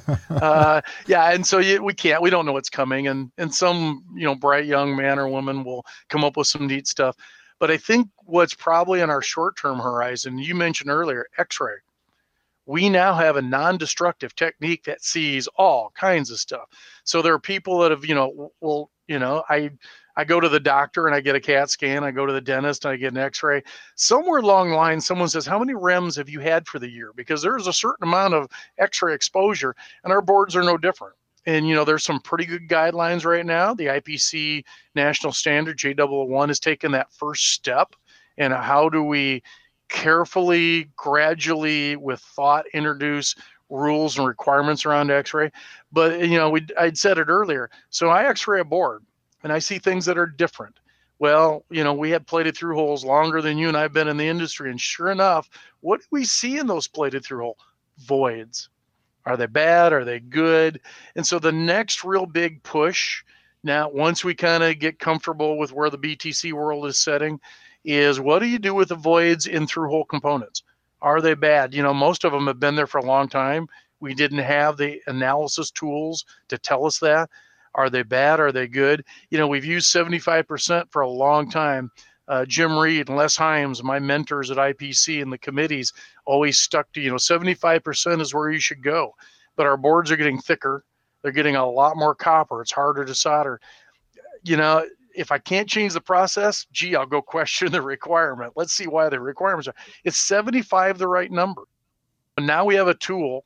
What? Yeah. And so we don't know what's coming. And some, bright young man or woman will come up with some neat stuff. But I think what's probably on our short-term horizon, you mentioned earlier, X-ray. We now have a non-destructive technique that sees all kinds of stuff. So there are people that have, I go to the doctor and I get a CAT scan. I go to the dentist and I get an X-ray. Somewhere along the line, someone says, how many REMs have you had for the year? Because there's a certain amount of X-ray exposure, and our boards are no different. And, there's some pretty good guidelines right now. The IPC National Standard J001 has taken that first step. And how do we carefully, gradually, with thought, introduce rules and requirements around X-ray? But, I'd said it earlier. So I X-ray a board, and I see things that are different. Well, we had plated through holes longer than you and I've been in the industry. And sure enough, what do we see in those plated through hole? Voids. Are they bad? Are they good? And so the next real big push now, once we kind of get comfortable with where the BTC world is setting, is what do you do with the voids in through hole components? Are they bad? Most of them have been there for a long time. We didn't have the analysis tools to tell us that. Are they bad? Are they good? We've used 75% for a long time. Jim Reed and Les Himes, my mentors at IPC and the committees, always stuck to, 75% is where you should go. But our boards are getting thicker. They're getting a lot more copper. It's harder to solder. If I can't change the process, I'll go question the requirement. Let's see why the requirements are. Is 75 the right number? And now we have a tool.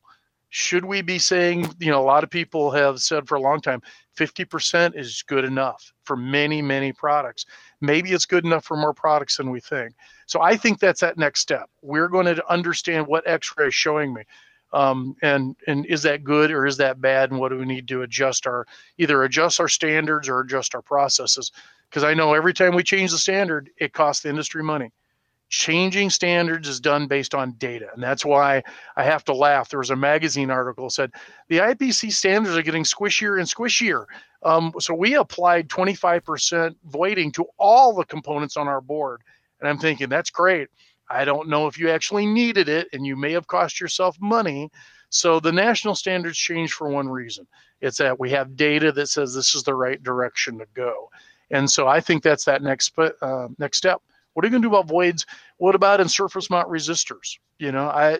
Should we be saying, a lot of people have said for a long time, 50% is good enough for many, many products. Maybe it's good enough for more products than we think. So I think that's that next step. We're going to understand what X-ray is showing me. And is that good or is that bad? And what do we need to adjust our, either adjust our standards or adjust our processes? Because I know every time we change the standard, it costs the industry money. Changing standards is done based on data. And that's why I have to laugh. There was a magazine article that said, the IPC standards are getting squishier and squishier. So we applied 25% voiding to all the components on our board. And I'm thinking, that's great. I don't know if you actually needed it, and you may have cost yourself money. So the national standards change for one reason. It's that we have data that says this is the right direction to go. And so I think that's that next step. What are you going to do about voids? What about in surface mount resistors? You know, I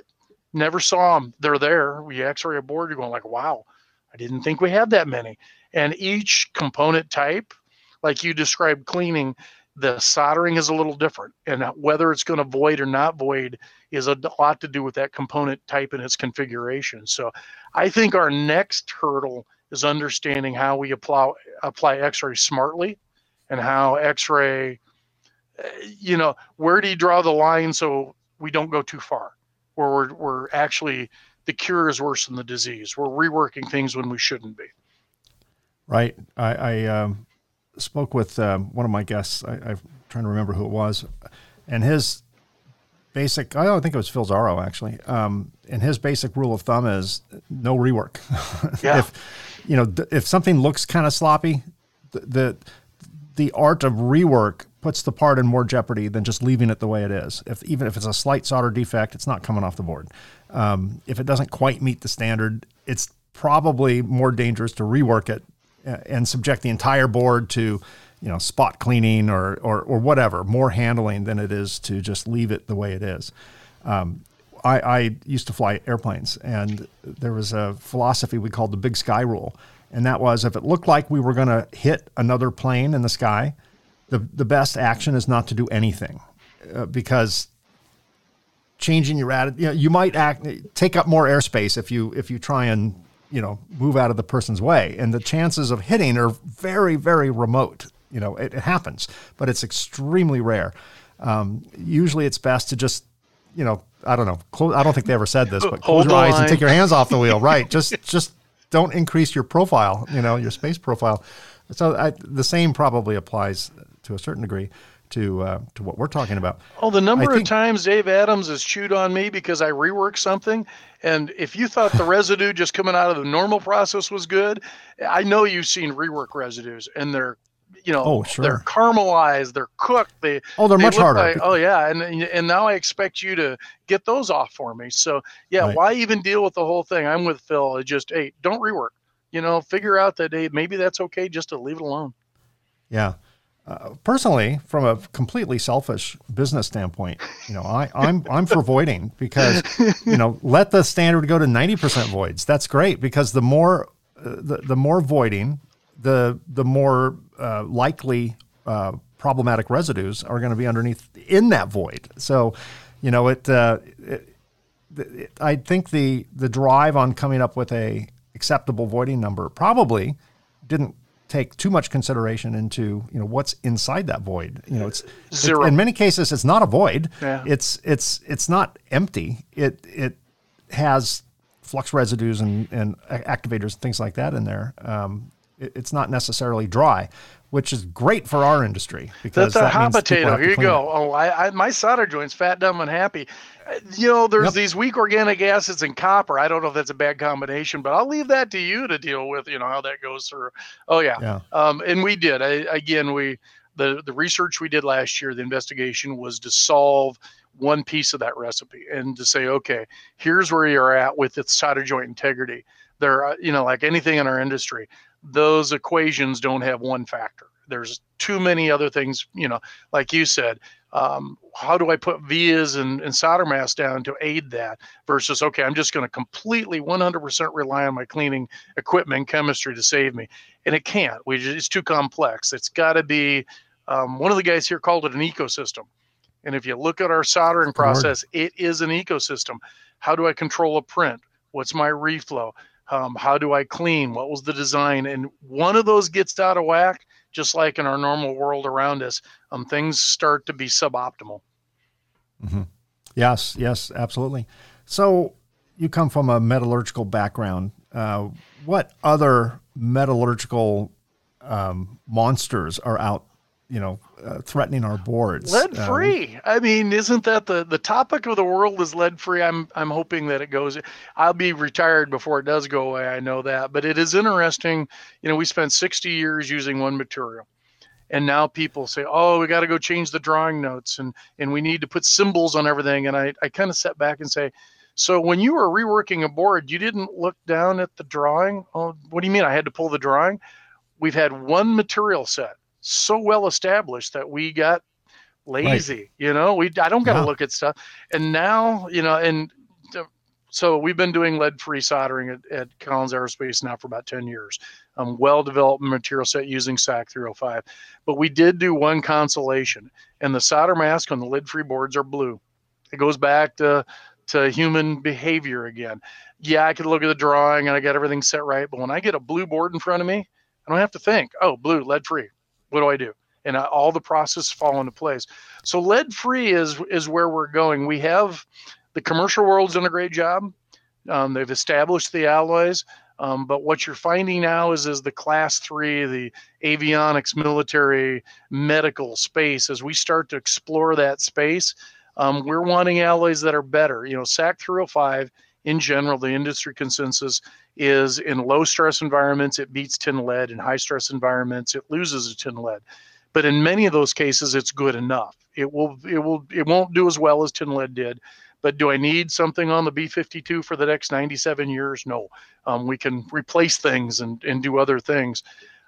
never saw them. They're there. We x-ray a board, you're going like, wow, I didn't think we had that many. And each component type, like you described cleaning, the soldering is a little different, and whether it's going to void or not void is a lot to do with that component type and its configuration. So I think our next hurdle is understanding how we apply X-ray smartly, and how X-ray, you know, where do you draw the line so we don't go too far, where we're actually, the cure is worse than the disease. We're reworking things when we shouldn't be. Right. I spoke with one of my guests. I'm trying to remember who it was, and his basic, I think it was Phil Zaro actually. And his basic rule of thumb is no rework. Yeah. If something looks kind of sloppy, the art of rework puts the part in more jeopardy than just leaving it the way it is. Even if it's a slight solder defect, it's not coming off the board. If it doesn't quite meet the standard, it's probably more dangerous to rework it and subject the entire board to, spot cleaning or whatever, more handling than it is to just leave it the way it is. I used to fly airplanes, and there was a philosophy we called the Big Sky Rule. And that was, if it looked like we were going to hit another plane in the sky, the best action is not to do anything, because changing your attitude, you might take up more airspace if you try and, move out of the person's way. And the chances of hitting are very, very remote. It happens, but it's extremely rare. Usually it's best to just, I don't know. I don't think they ever said this, but close your eyes and take your hands off the wheel. Right. Just don't increase your profile, your space profile. So the same probably applies to a certain degree to what we're talking about. Oh, the number of times Dave Adams has chewed on me because I reworked something. And if you thought the residue just coming out of the normal process was good, I know you've seen rework residues, and they're, sure, they're caramelized, they're cooked. They're much harder. And now I expect you to get those off for me. So yeah, right. Why even deal with the whole thing? I'm with Phil. It just, hey, don't rework, figure out that, hey, maybe that's okay just to leave it alone. Yeah. Personally, from a completely selfish business standpoint, I'm for voiding, because let the standard go to 90% voids. That's great, because the more the more voiding, the more likely problematic residues are going to be underneath in that void. So, I think the drive on coming up with a acceptable voiding number probably didn't take too much consideration into, what's inside that void. It's zero. In many cases, it's not a void. Yeah. It's not empty. It has flux residues and activators and things like that in there. It's not necessarily dry, which is great for our industry, because that's a hot potato. Here you go. Oh, I my solder joint's fat, dumb, and happy. There's these weak organic acids and copper. I don't know if that's a bad combination, but I'll leave that to you to deal with, how that goes through. Oh yeah. And we did, the research we did last year, the investigation was to solve one piece of that recipe and to say, okay, here's where you're at with its solder joint integrity. There, like anything in our industry, those equations don't have one factor. There's too many other things, like you said, how do I put vias and solder mass down to aid that versus, okay, I'm just going to completely 100% rely on my cleaning equipment and chemistry to save me. And it can't. It's too complex. It's got to be, one of the guys here called it an ecosystem. And if you look at our soldering process, it is an ecosystem. How do I control a print? What's my reflow? How do I clean? What was the design? And one of those gets out of whack, just like in our normal world around us, things start to be suboptimal. Mm-hmm. Yes, absolutely. So you come from a metallurgical background. What other metallurgical monsters are out, threatening our boards? Lead-free. I mean, isn't that the topic of the world is lead-free? I'm hoping that it goes. I'll be retired before it does go away. I know that, but it is interesting. We spent 60 years using one material. And now people say, we got to go change the drawing notes and we need to put symbols on everything. And I kind of step back and say, so when you were reworking a board, you didn't look down at the drawing? Oh, what do you mean I had to pull the drawing? We've had one material set so well established that we got lazy, right. I don't got to look at stuff. And now, so we've been doing lead-free soldering at Collins Aerospace now for about 10 years. Well-developed material set using SAC 305. But we did do one consolation, and the solder mask on the lead-free boards are blue. It goes back to human behavior again. Yeah, I could look at the drawing, and I got everything set right, but when I get a blue board in front of me, I don't have to think, blue, lead-free. What do? And all the processes fall into place. So lead-free is where we're going. We have... The commercial world's done a great job. They've established the alloys. But what you're finding now is the class 3, the avionics, military, medical space, as we start to explore that space, we're wanting alloys that are better. SAC 305, in general, the industry consensus is in low-stress environments, it beats tin lead. In high-stress environments, it loses a tin lead. But in many of those cases, it's good enough. It won't do as well as tin lead did. But do I need something on the B-52 for the next 97 years? No. We can replace things and do other things.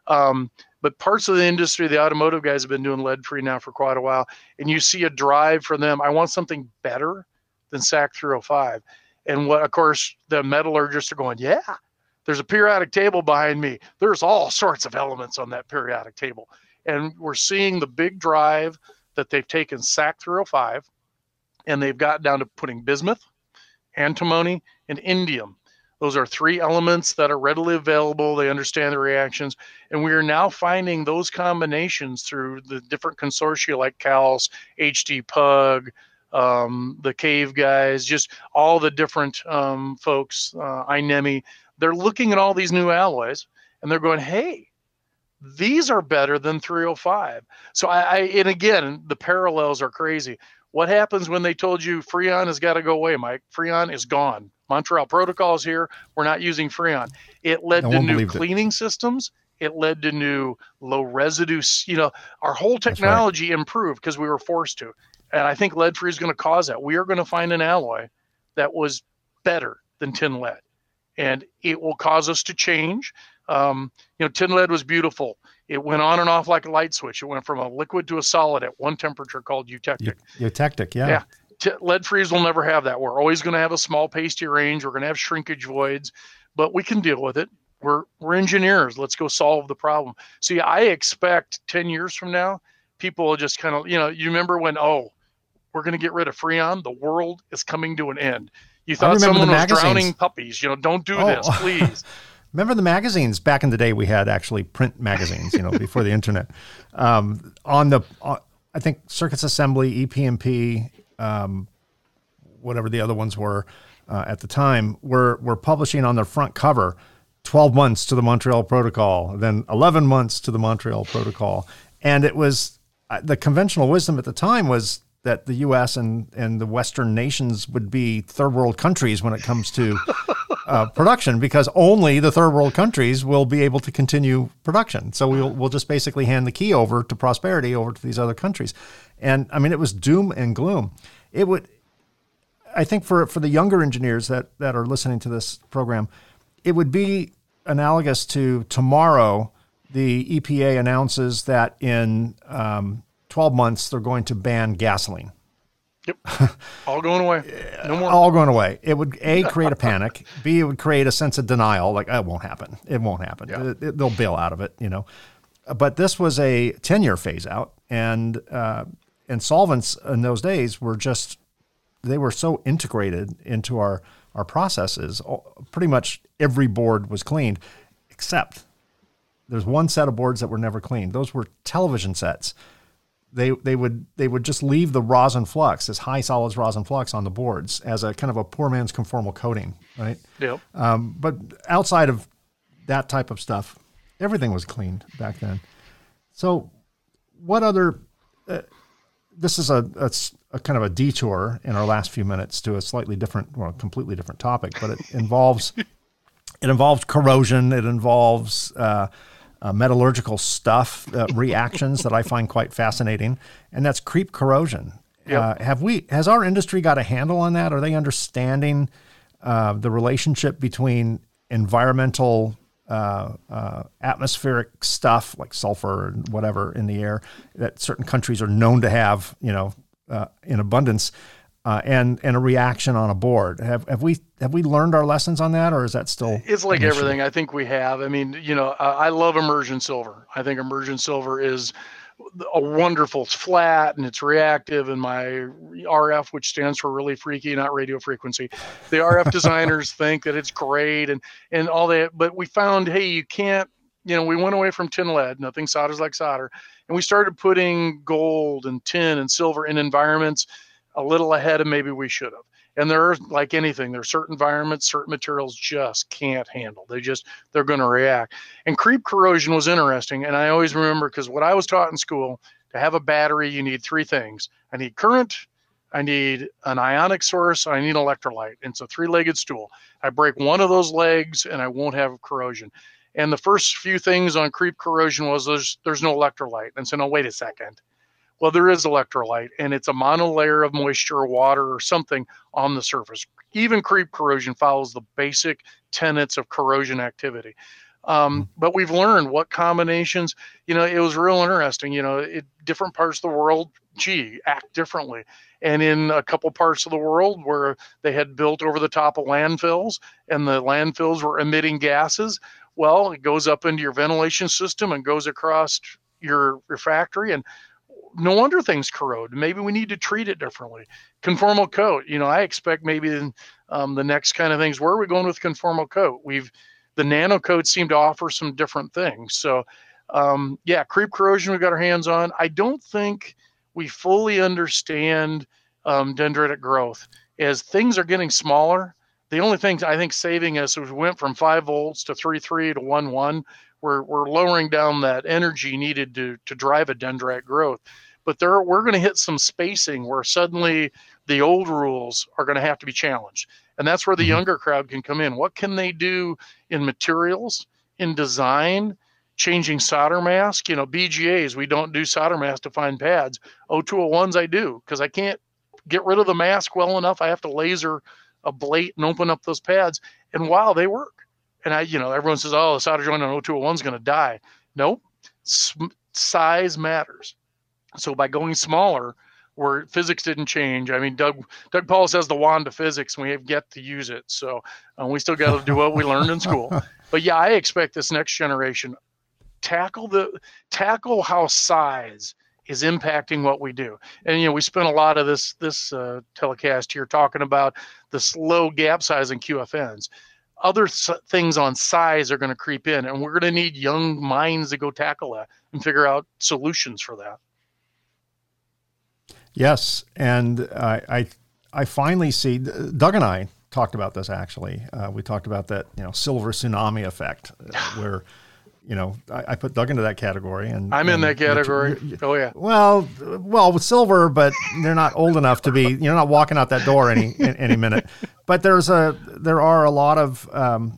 But parts of the industry, the automotive guys have been doing lead-free now for quite a while, and you see a drive for them. I want something better than SAC 305. And what, of course, the metallurgists are going, yeah, there's a periodic table behind me. There's all sorts of elements on that periodic table. And we're seeing the big drive that they've taken SAC 305, and they've got down to putting bismuth, antimony, and indium. Those are three elements that are readily available. They understand the reactions. And we are now finding those combinations through the different consortia like CALS, HD, Pug, the Cave guys, just all the different folks, INEMI. They're looking at all these new alloys, and they're going, hey, these are better than 305. So and again, the parallels are crazy. What happens when they told you Freon has got to go away, Mike? Freon is gone. Montreal Protocol is here. We're not using Freon. It led to new cleaning systems. It led to new low residue. Our whole technology improved because we were forced to. And I think lead-free is going to cause that. We are going to find an alloy that was better than tin lead. And it will cause us to change. Tin lead was beautiful. It went on and off like a light switch. It went from a liquid to a solid at one temperature called eutectic. Eutectic, yeah. Lead-free will never have that. We're always going to have a small pasty range. We're going to have shrinkage voids, but we can deal with it. We're engineers. Let's go solve the problem. See, I expect 10 years from now, people will just kind of, you remember when, we're going to get rid of Freon. The world is coming to an end. You thought someone was drowning puppies. Don't do this, please. Remember the magazines back in the day? We had actually print magazines, before the internet. I think Circuits Assembly, EP&P, whatever the other ones were at the time, were publishing on their front cover 12 months to the Montreal Protocol, then 11 months to the Montreal Protocol, and it was the conventional wisdom at the time was that the U.S. and the Western nations would be third world countries when it comes to production, because only the third world countries will be able to continue production. So we'll just basically hand the key over to prosperity over to these other countries. And I mean, it was doom and gloom. It would, I think for the younger engineers that are listening to this program, it would be analogous to tomorrow, the EPA announces that in 12 months, they're going to ban gasoline. Yep. All going away. No more. All going away. It would, A, create a panic. B, it would create a sense of denial. Like, it won't happen. It won't happen. Yeah. They'll bail out of it, But this was a 10-year phase out. And solvents in those days were just, they were so integrated into our processes. Pretty much every board was cleaned, except there's one set of boards that were never cleaned. Those were television sets. they would just leave the rosin flux, this high solids rosin flux, on the boards as a kind of a poor man's conformal coating, right? Yep. But outside of that type of stuff, everything was cleaned back then. So what other, this is a kind of a detour in our last few minutes to a slightly different, well, completely different topic, but it involves, it involves corrosion. It involves, metallurgical stuff, reactions that I find quite fascinating, and that's creep corrosion. Yep. Has our industry got a handle on that? Are they understanding the relationship between environmental, atmospheric stuff like sulfur and whatever in the air that certain countries are known to have, in abundance, and a reaction on a board? Have we learned our lessons on that, or is that still? It's like everything. I think we have. I mean, I love immersion silver. I think immersion silver is a wonderful. It's flat and it's reactive. And my RF, which stands for really freaky, not radio frequency, the RF designers think that it's great and all that. But we found, hey, you can't. We went away from tin lead. Nothing solders like solder, and we started putting gold and tin and silver in environments a little ahead of maybe we should have. And there are, like anything, there are certain environments, certain materials just can't handle. They're going to react. And creep corrosion was interesting. And I always remember, because what I was taught in school, to have a battery, you need three things. I need current, I need an ionic source, I need electrolyte. And it's a three-legged stool. I break one of those legs and I won't have corrosion. And the first few things on creep corrosion was there's no electrolyte. And so, no, wait a second. Well, there is electrolyte, and it's a monolayer of moisture or water or something on the surface. Even creep corrosion follows the basic tenets of corrosion activity. But we've learned what combinations, it was real interesting. Different parts of the world, act differently. And in a couple parts of the world where they had built over the top of landfills and the landfills were emitting gases, well, it goes up into your ventilation system and goes across your factory, and no wonder things corrode. Maybe we need to treat it differently. Conformal coat. I expect maybe the next kind of things. Where are we going with conformal coat? The nano coats seem to offer some different things. So, creep corrosion we've got our hands on. I don't think we fully understand dendritic growth. As things are getting smaller, the only thing I think saving us is we went from 5 volts to 3.3 to 1.1. We're lowering down that energy needed to drive a dendrite growth. But we're going to hit some spacing where suddenly the old rules are going to have to be challenged. And that's where the younger crowd can come in. What can they do in materials, in design, changing solder mask? BGAs, we don't do solder mask to find pads. 0201s I do, because I can't get rid of the mask well enough. I have to laser ablate and open up those pads. And wow, they work. And everyone says, the solder joint on 0201 is going to die. Nope. Size matters. So by going smaller, where physics didn't change. I mean, Doug Pauls has the wand of physics, and we have yet to use it. So we still got to do what we learned in school. But yeah, I expect this next generation tackle how size is impacting what we do. And, we spent a lot of this telecast here talking about the slow gap size in QFNs. Other things on size are going to creep in, and we're going to need young minds to go tackle that and figure out solutions for that. Yes. And I finally see, Doug and I talked about this, actually. We talked about that, silver tsunami effect where, I put Doug into that category, and I'm in that category. Oh yeah. Well, with silver, but they're not old enough to be. You're not walking out that door any minute. But there are a lot of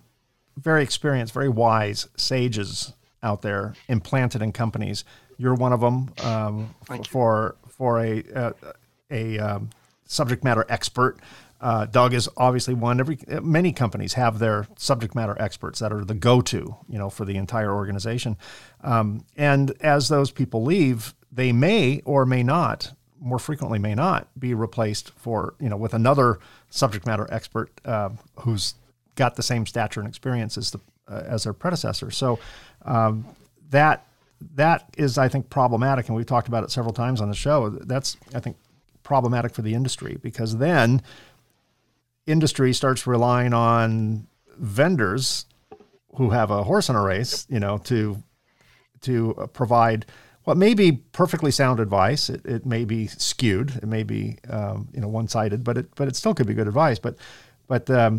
very experienced, very wise sages out there, implanted in companies. You're one of them for a subject matter expert. Doug is obviously one. Many companies have their subject matter experts that are the go-to, for the entire organization. And as those people leave, they may or may not, more frequently may not, be replaced for, with another subject matter expert who's got the same stature and experience as their predecessor. So that is, I think, problematic, and we've talked about it several times on the show. That's, I think, problematic for the industry, because then industry starts relying on vendors who have a horse in a race, to provide what may be perfectly sound advice. It may be skewed. It may be one-sided, but it still could be good advice. But the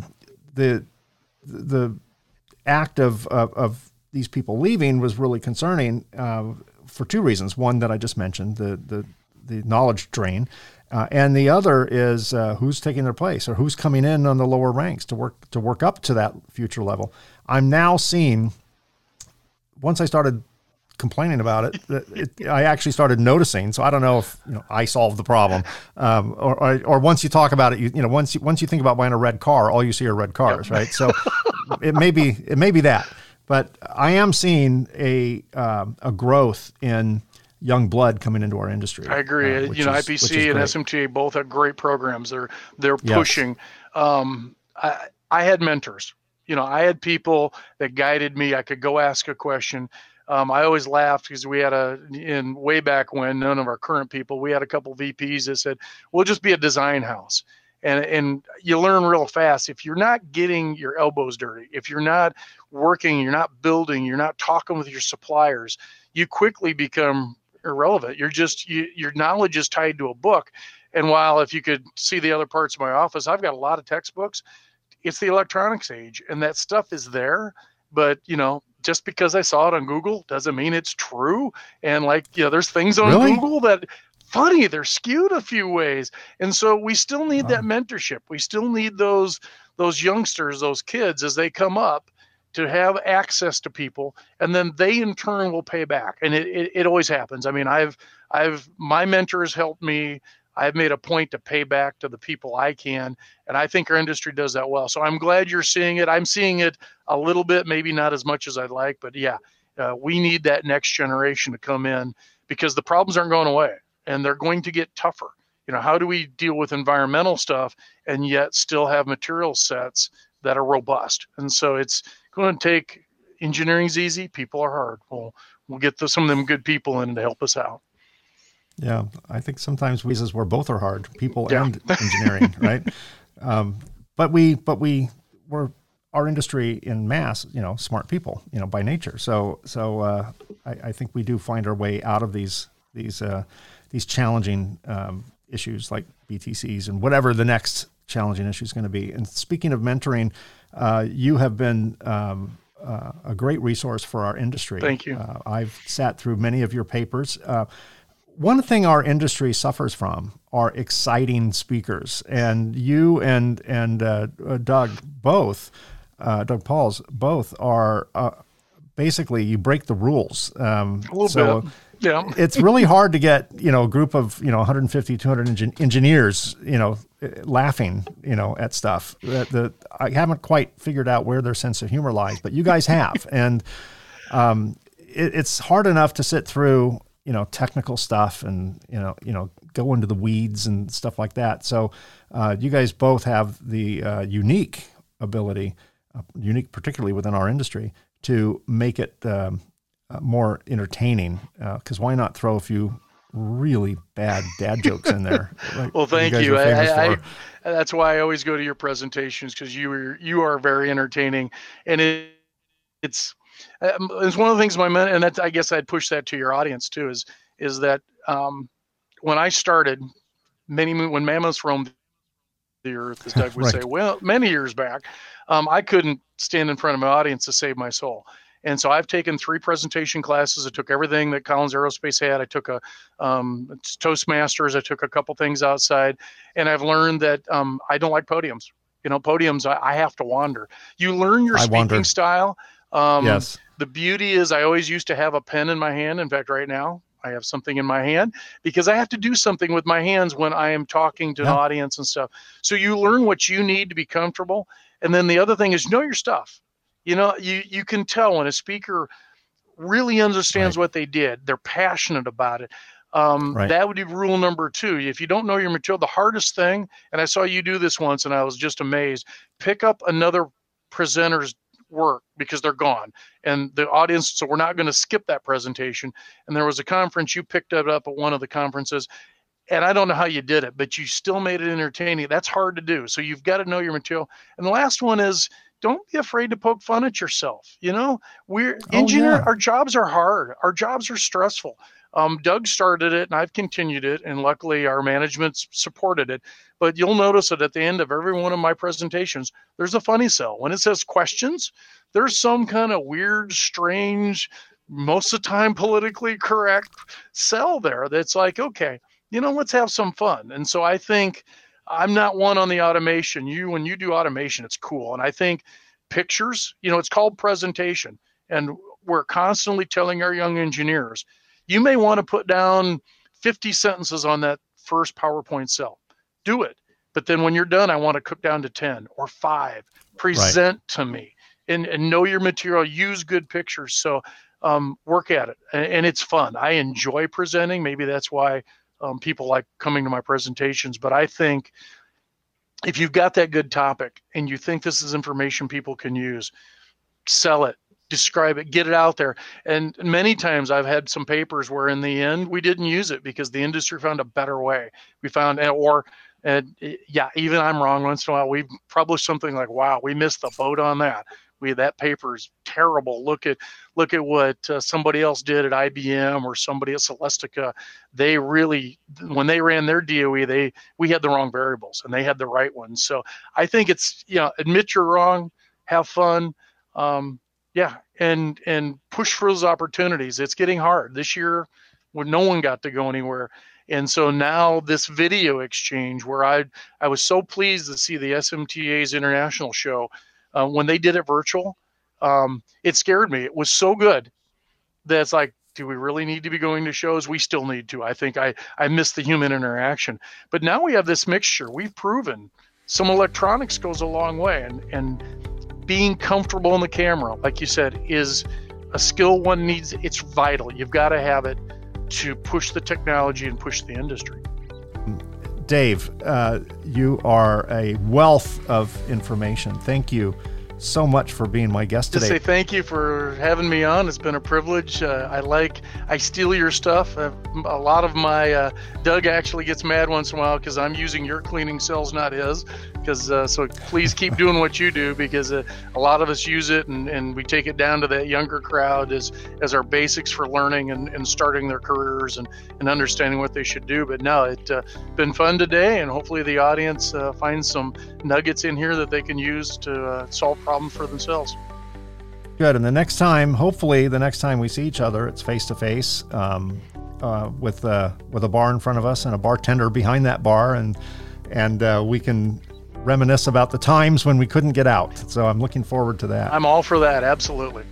act of these people leaving was really concerning for two reasons. One that I just mentioned, the knowledge drain, and the other is who's taking their place or who's coming in on the lower ranks to work up to that future level. I'm now seeing, once I started complaining about it, I actually started noticing. So I don't know if I solved the problem, or once you talk about it, once you think about buying a red car, all you see are red cars, right? So it may be that, but I am seeing a growth in young blood coming into our industry. I agree. IPC and SMTA both have great programs. They're pushing. I had mentors. I had people that guided me. I could go ask a question. I always laughed because we had way back when, none of our current people, we had a couple VPs that said, we'll just be a design house. And you learn real fast. If you're not getting your elbows dirty, if you're not working, you're not building, you're not talking with your suppliers, you quickly become irrelevant. You're just, your knowledge is tied to a book. And while if you could see the other parts of my office, I've got a lot of textbooks. It's the electronics age and that stuff is there. But, just because I saw it on Google doesn't mean it's true. And there's things on Google that funny, they're skewed a few ways. And so we still need that mentorship. We still need those youngsters, those kids, as they come up to have access to people. And then they in turn will pay back. And it always happens. I mean, my mentors helped me. I've made a point to pay back to the people I can. And I think our industry does that well. So I'm glad you're seeing it. I'm seeing it a little bit, maybe not as much as I'd like, but we need that next generation to come in because the problems aren't going away and they're going to get tougher. How do we deal with environmental stuff and yet still have material sets that are robust? And so it's going to take, engineering's easy, people are hard. We'll get some of them good people in to help us out. Yeah, I think sometimes we where both are hard, people and engineering, right? But we're our industry in mass, smart people, by nature. So I think we do find our way out of these challenging issues like BTCs and whatever the next challenging issue is going to be. And speaking of mentoring, you have been a great resource for our industry. Thank you. I've sat through many of your papers. One thing our industry suffers from are exciting speakers, and you and Doug Pauls both are basically you break the rules. A little bit. Yeah. It's really hard to get a group of 150, 200 engineers laughing at stuff. I haven't quite figured out where their sense of humor lies, but you guys have, and it's hard enough to sit through technical stuff and, go into the weeds and stuff like that. So you guys both have the unique ability, particularly within our industry, to make it more entertaining. Because why not throw a few really bad dad jokes in there? Well, thank you. That's why I always go to your presentations, because you are very entertaining. And it's... It's one of the things and that's, I guess I'd push that to your audience too, is that when I started, when mammoths roamed the earth, as Doug would say, many years back, I couldn't stand in front of my audience to save my soul. And so I've taken 3 presentation classes. I took everything that Collins Aerospace had. I took a Toastmasters. I took a couple things outside, and I've learned that I don't like podiums. Podiums, I have to wander. You learn your speaking style. Yes. The beauty is I always used to have a pen in my hand. In fact, right now I have something in my hand because I have to do something with my hands when I am talking to an audience and stuff. So you learn what you need to be comfortable. And then the other thing is know your stuff. You can tell when a speaker really understands what they did. They're passionate about it. That would be rule number 2. If you don't know your material, the hardest thing, and I saw you do this once and I was just amazed, pick up another presenter's work because they're gone and the audience, so we're not going to skip that presentation. And there was a conference, you picked it up at one of the conferences, and I don't know how you did it, but you still made it entertaining. That's hard to do. So you've got to know your material. And the last one is don't be afraid to poke fun at yourself. You know, we're engineer. Yeah. Our jobs are hard. Our jobs are stressful. Doug started it and I've continued it, and luckily our management's supported it. But you'll notice that at the end of every one of my presentations, there's a funny cell. When it says questions, there's some kind of weird, strange, most of the time politically correct cell there that's like, okay, you know, let's have some fun. And so I think I'm not one on the automation. When you do automation, it's cool. And I think pictures, you know, it's called presentation. And we're constantly telling our young engineers, you may want to put down 50 sentences on that first PowerPoint cell. Do it. But then when you're done, I want to cook down to 10 or 5. Present right. to me and know your material. Use good pictures. So work at it. And it's fun. I enjoy presenting. Maybe that's why people like coming to my presentations. But I think if you've got that good topic and you think this is information people can use, sell it. Describe it, get it out there. And many times I've had some papers where in the end we didn't use it because the industry found a better way. We found, yeah, even I'm wrong once in a while. We've published something like, wow, we missed the boat on that. That paper's terrible. Look at what somebody else did at IBM or somebody at Celestica. They really, when they ran their DOE, we had the wrong variables and they had the right ones. So I think it's, you know, admit you're wrong, have fun. Yeah, and push for those opportunities. It's getting hard. This year, when no one got to go anywhere. And so now this video exchange where I was so pleased to see the SMTA's international show. When they did it virtual, it scared me. It was so good that it's like, do we really need to be going to shows? We still need to. I think I miss the human interaction. But now we have this mixture. We've proven some electronics goes a long way. And being comfortable in the camera, like you said, is a skill one needs. It's vital. You've got to have it to push the technology and push the industry. Dave, you are a wealth of information. Thank you so much for being my guest today. Just say thank you for having me on. It's been a privilege. I steal your stuff. A lot of my Doug actually gets mad once in a while because I'm using your cleaning cells, not his. Because so please keep doing what you do, because a lot of us use it and we take it down to that younger crowd as our basics for learning and starting their careers and understanding what they should do. But no, it's been fun today, and hopefully the audience finds some nuggets in here that they can use to solve problem for themselves. Good. And the next time, hopefully the next time we see each other, it's face to face with a bar in front of us and a bartender behind that bar, and we can reminisce about the times when we couldn't get out. So I'm looking forward to that. I'm all for that. Absolutely.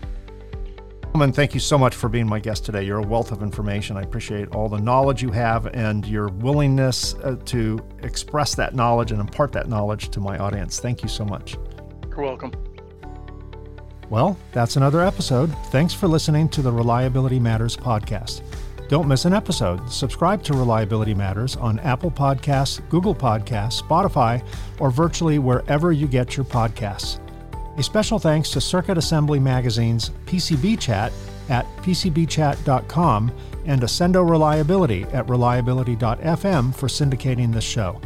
And thank you so much for being my guest today. You're a wealth of information. I appreciate all the knowledge you have and your willingness to express that knowledge and impart that knowledge to my audience. Thank you so much. You're welcome. Well, that's another episode. Thanks for listening to the Reliability Matters podcast. Don't miss an episode. Subscribe to Reliability Matters on Apple Podcasts, Google Podcasts, Spotify, or virtually wherever you get your podcasts. A special thanks to Circuit Assembly Magazine's PCB Chat at PCBchat.com and Ascendo Reliability at reliability.fm for syndicating this show.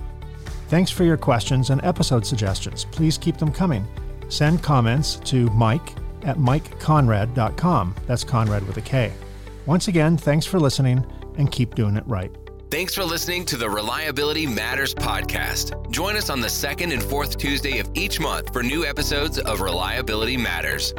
Thanks for your questions and episode suggestions. Please keep them coming. Send comments to mike@mikeconrad.com. That's Conrad with a K. Once again, thanks for listening, and keep doing it right. Thanks for listening to the Reliability Matters podcast. Join us on the second and fourth Tuesday of each month for new episodes of Reliability Matters.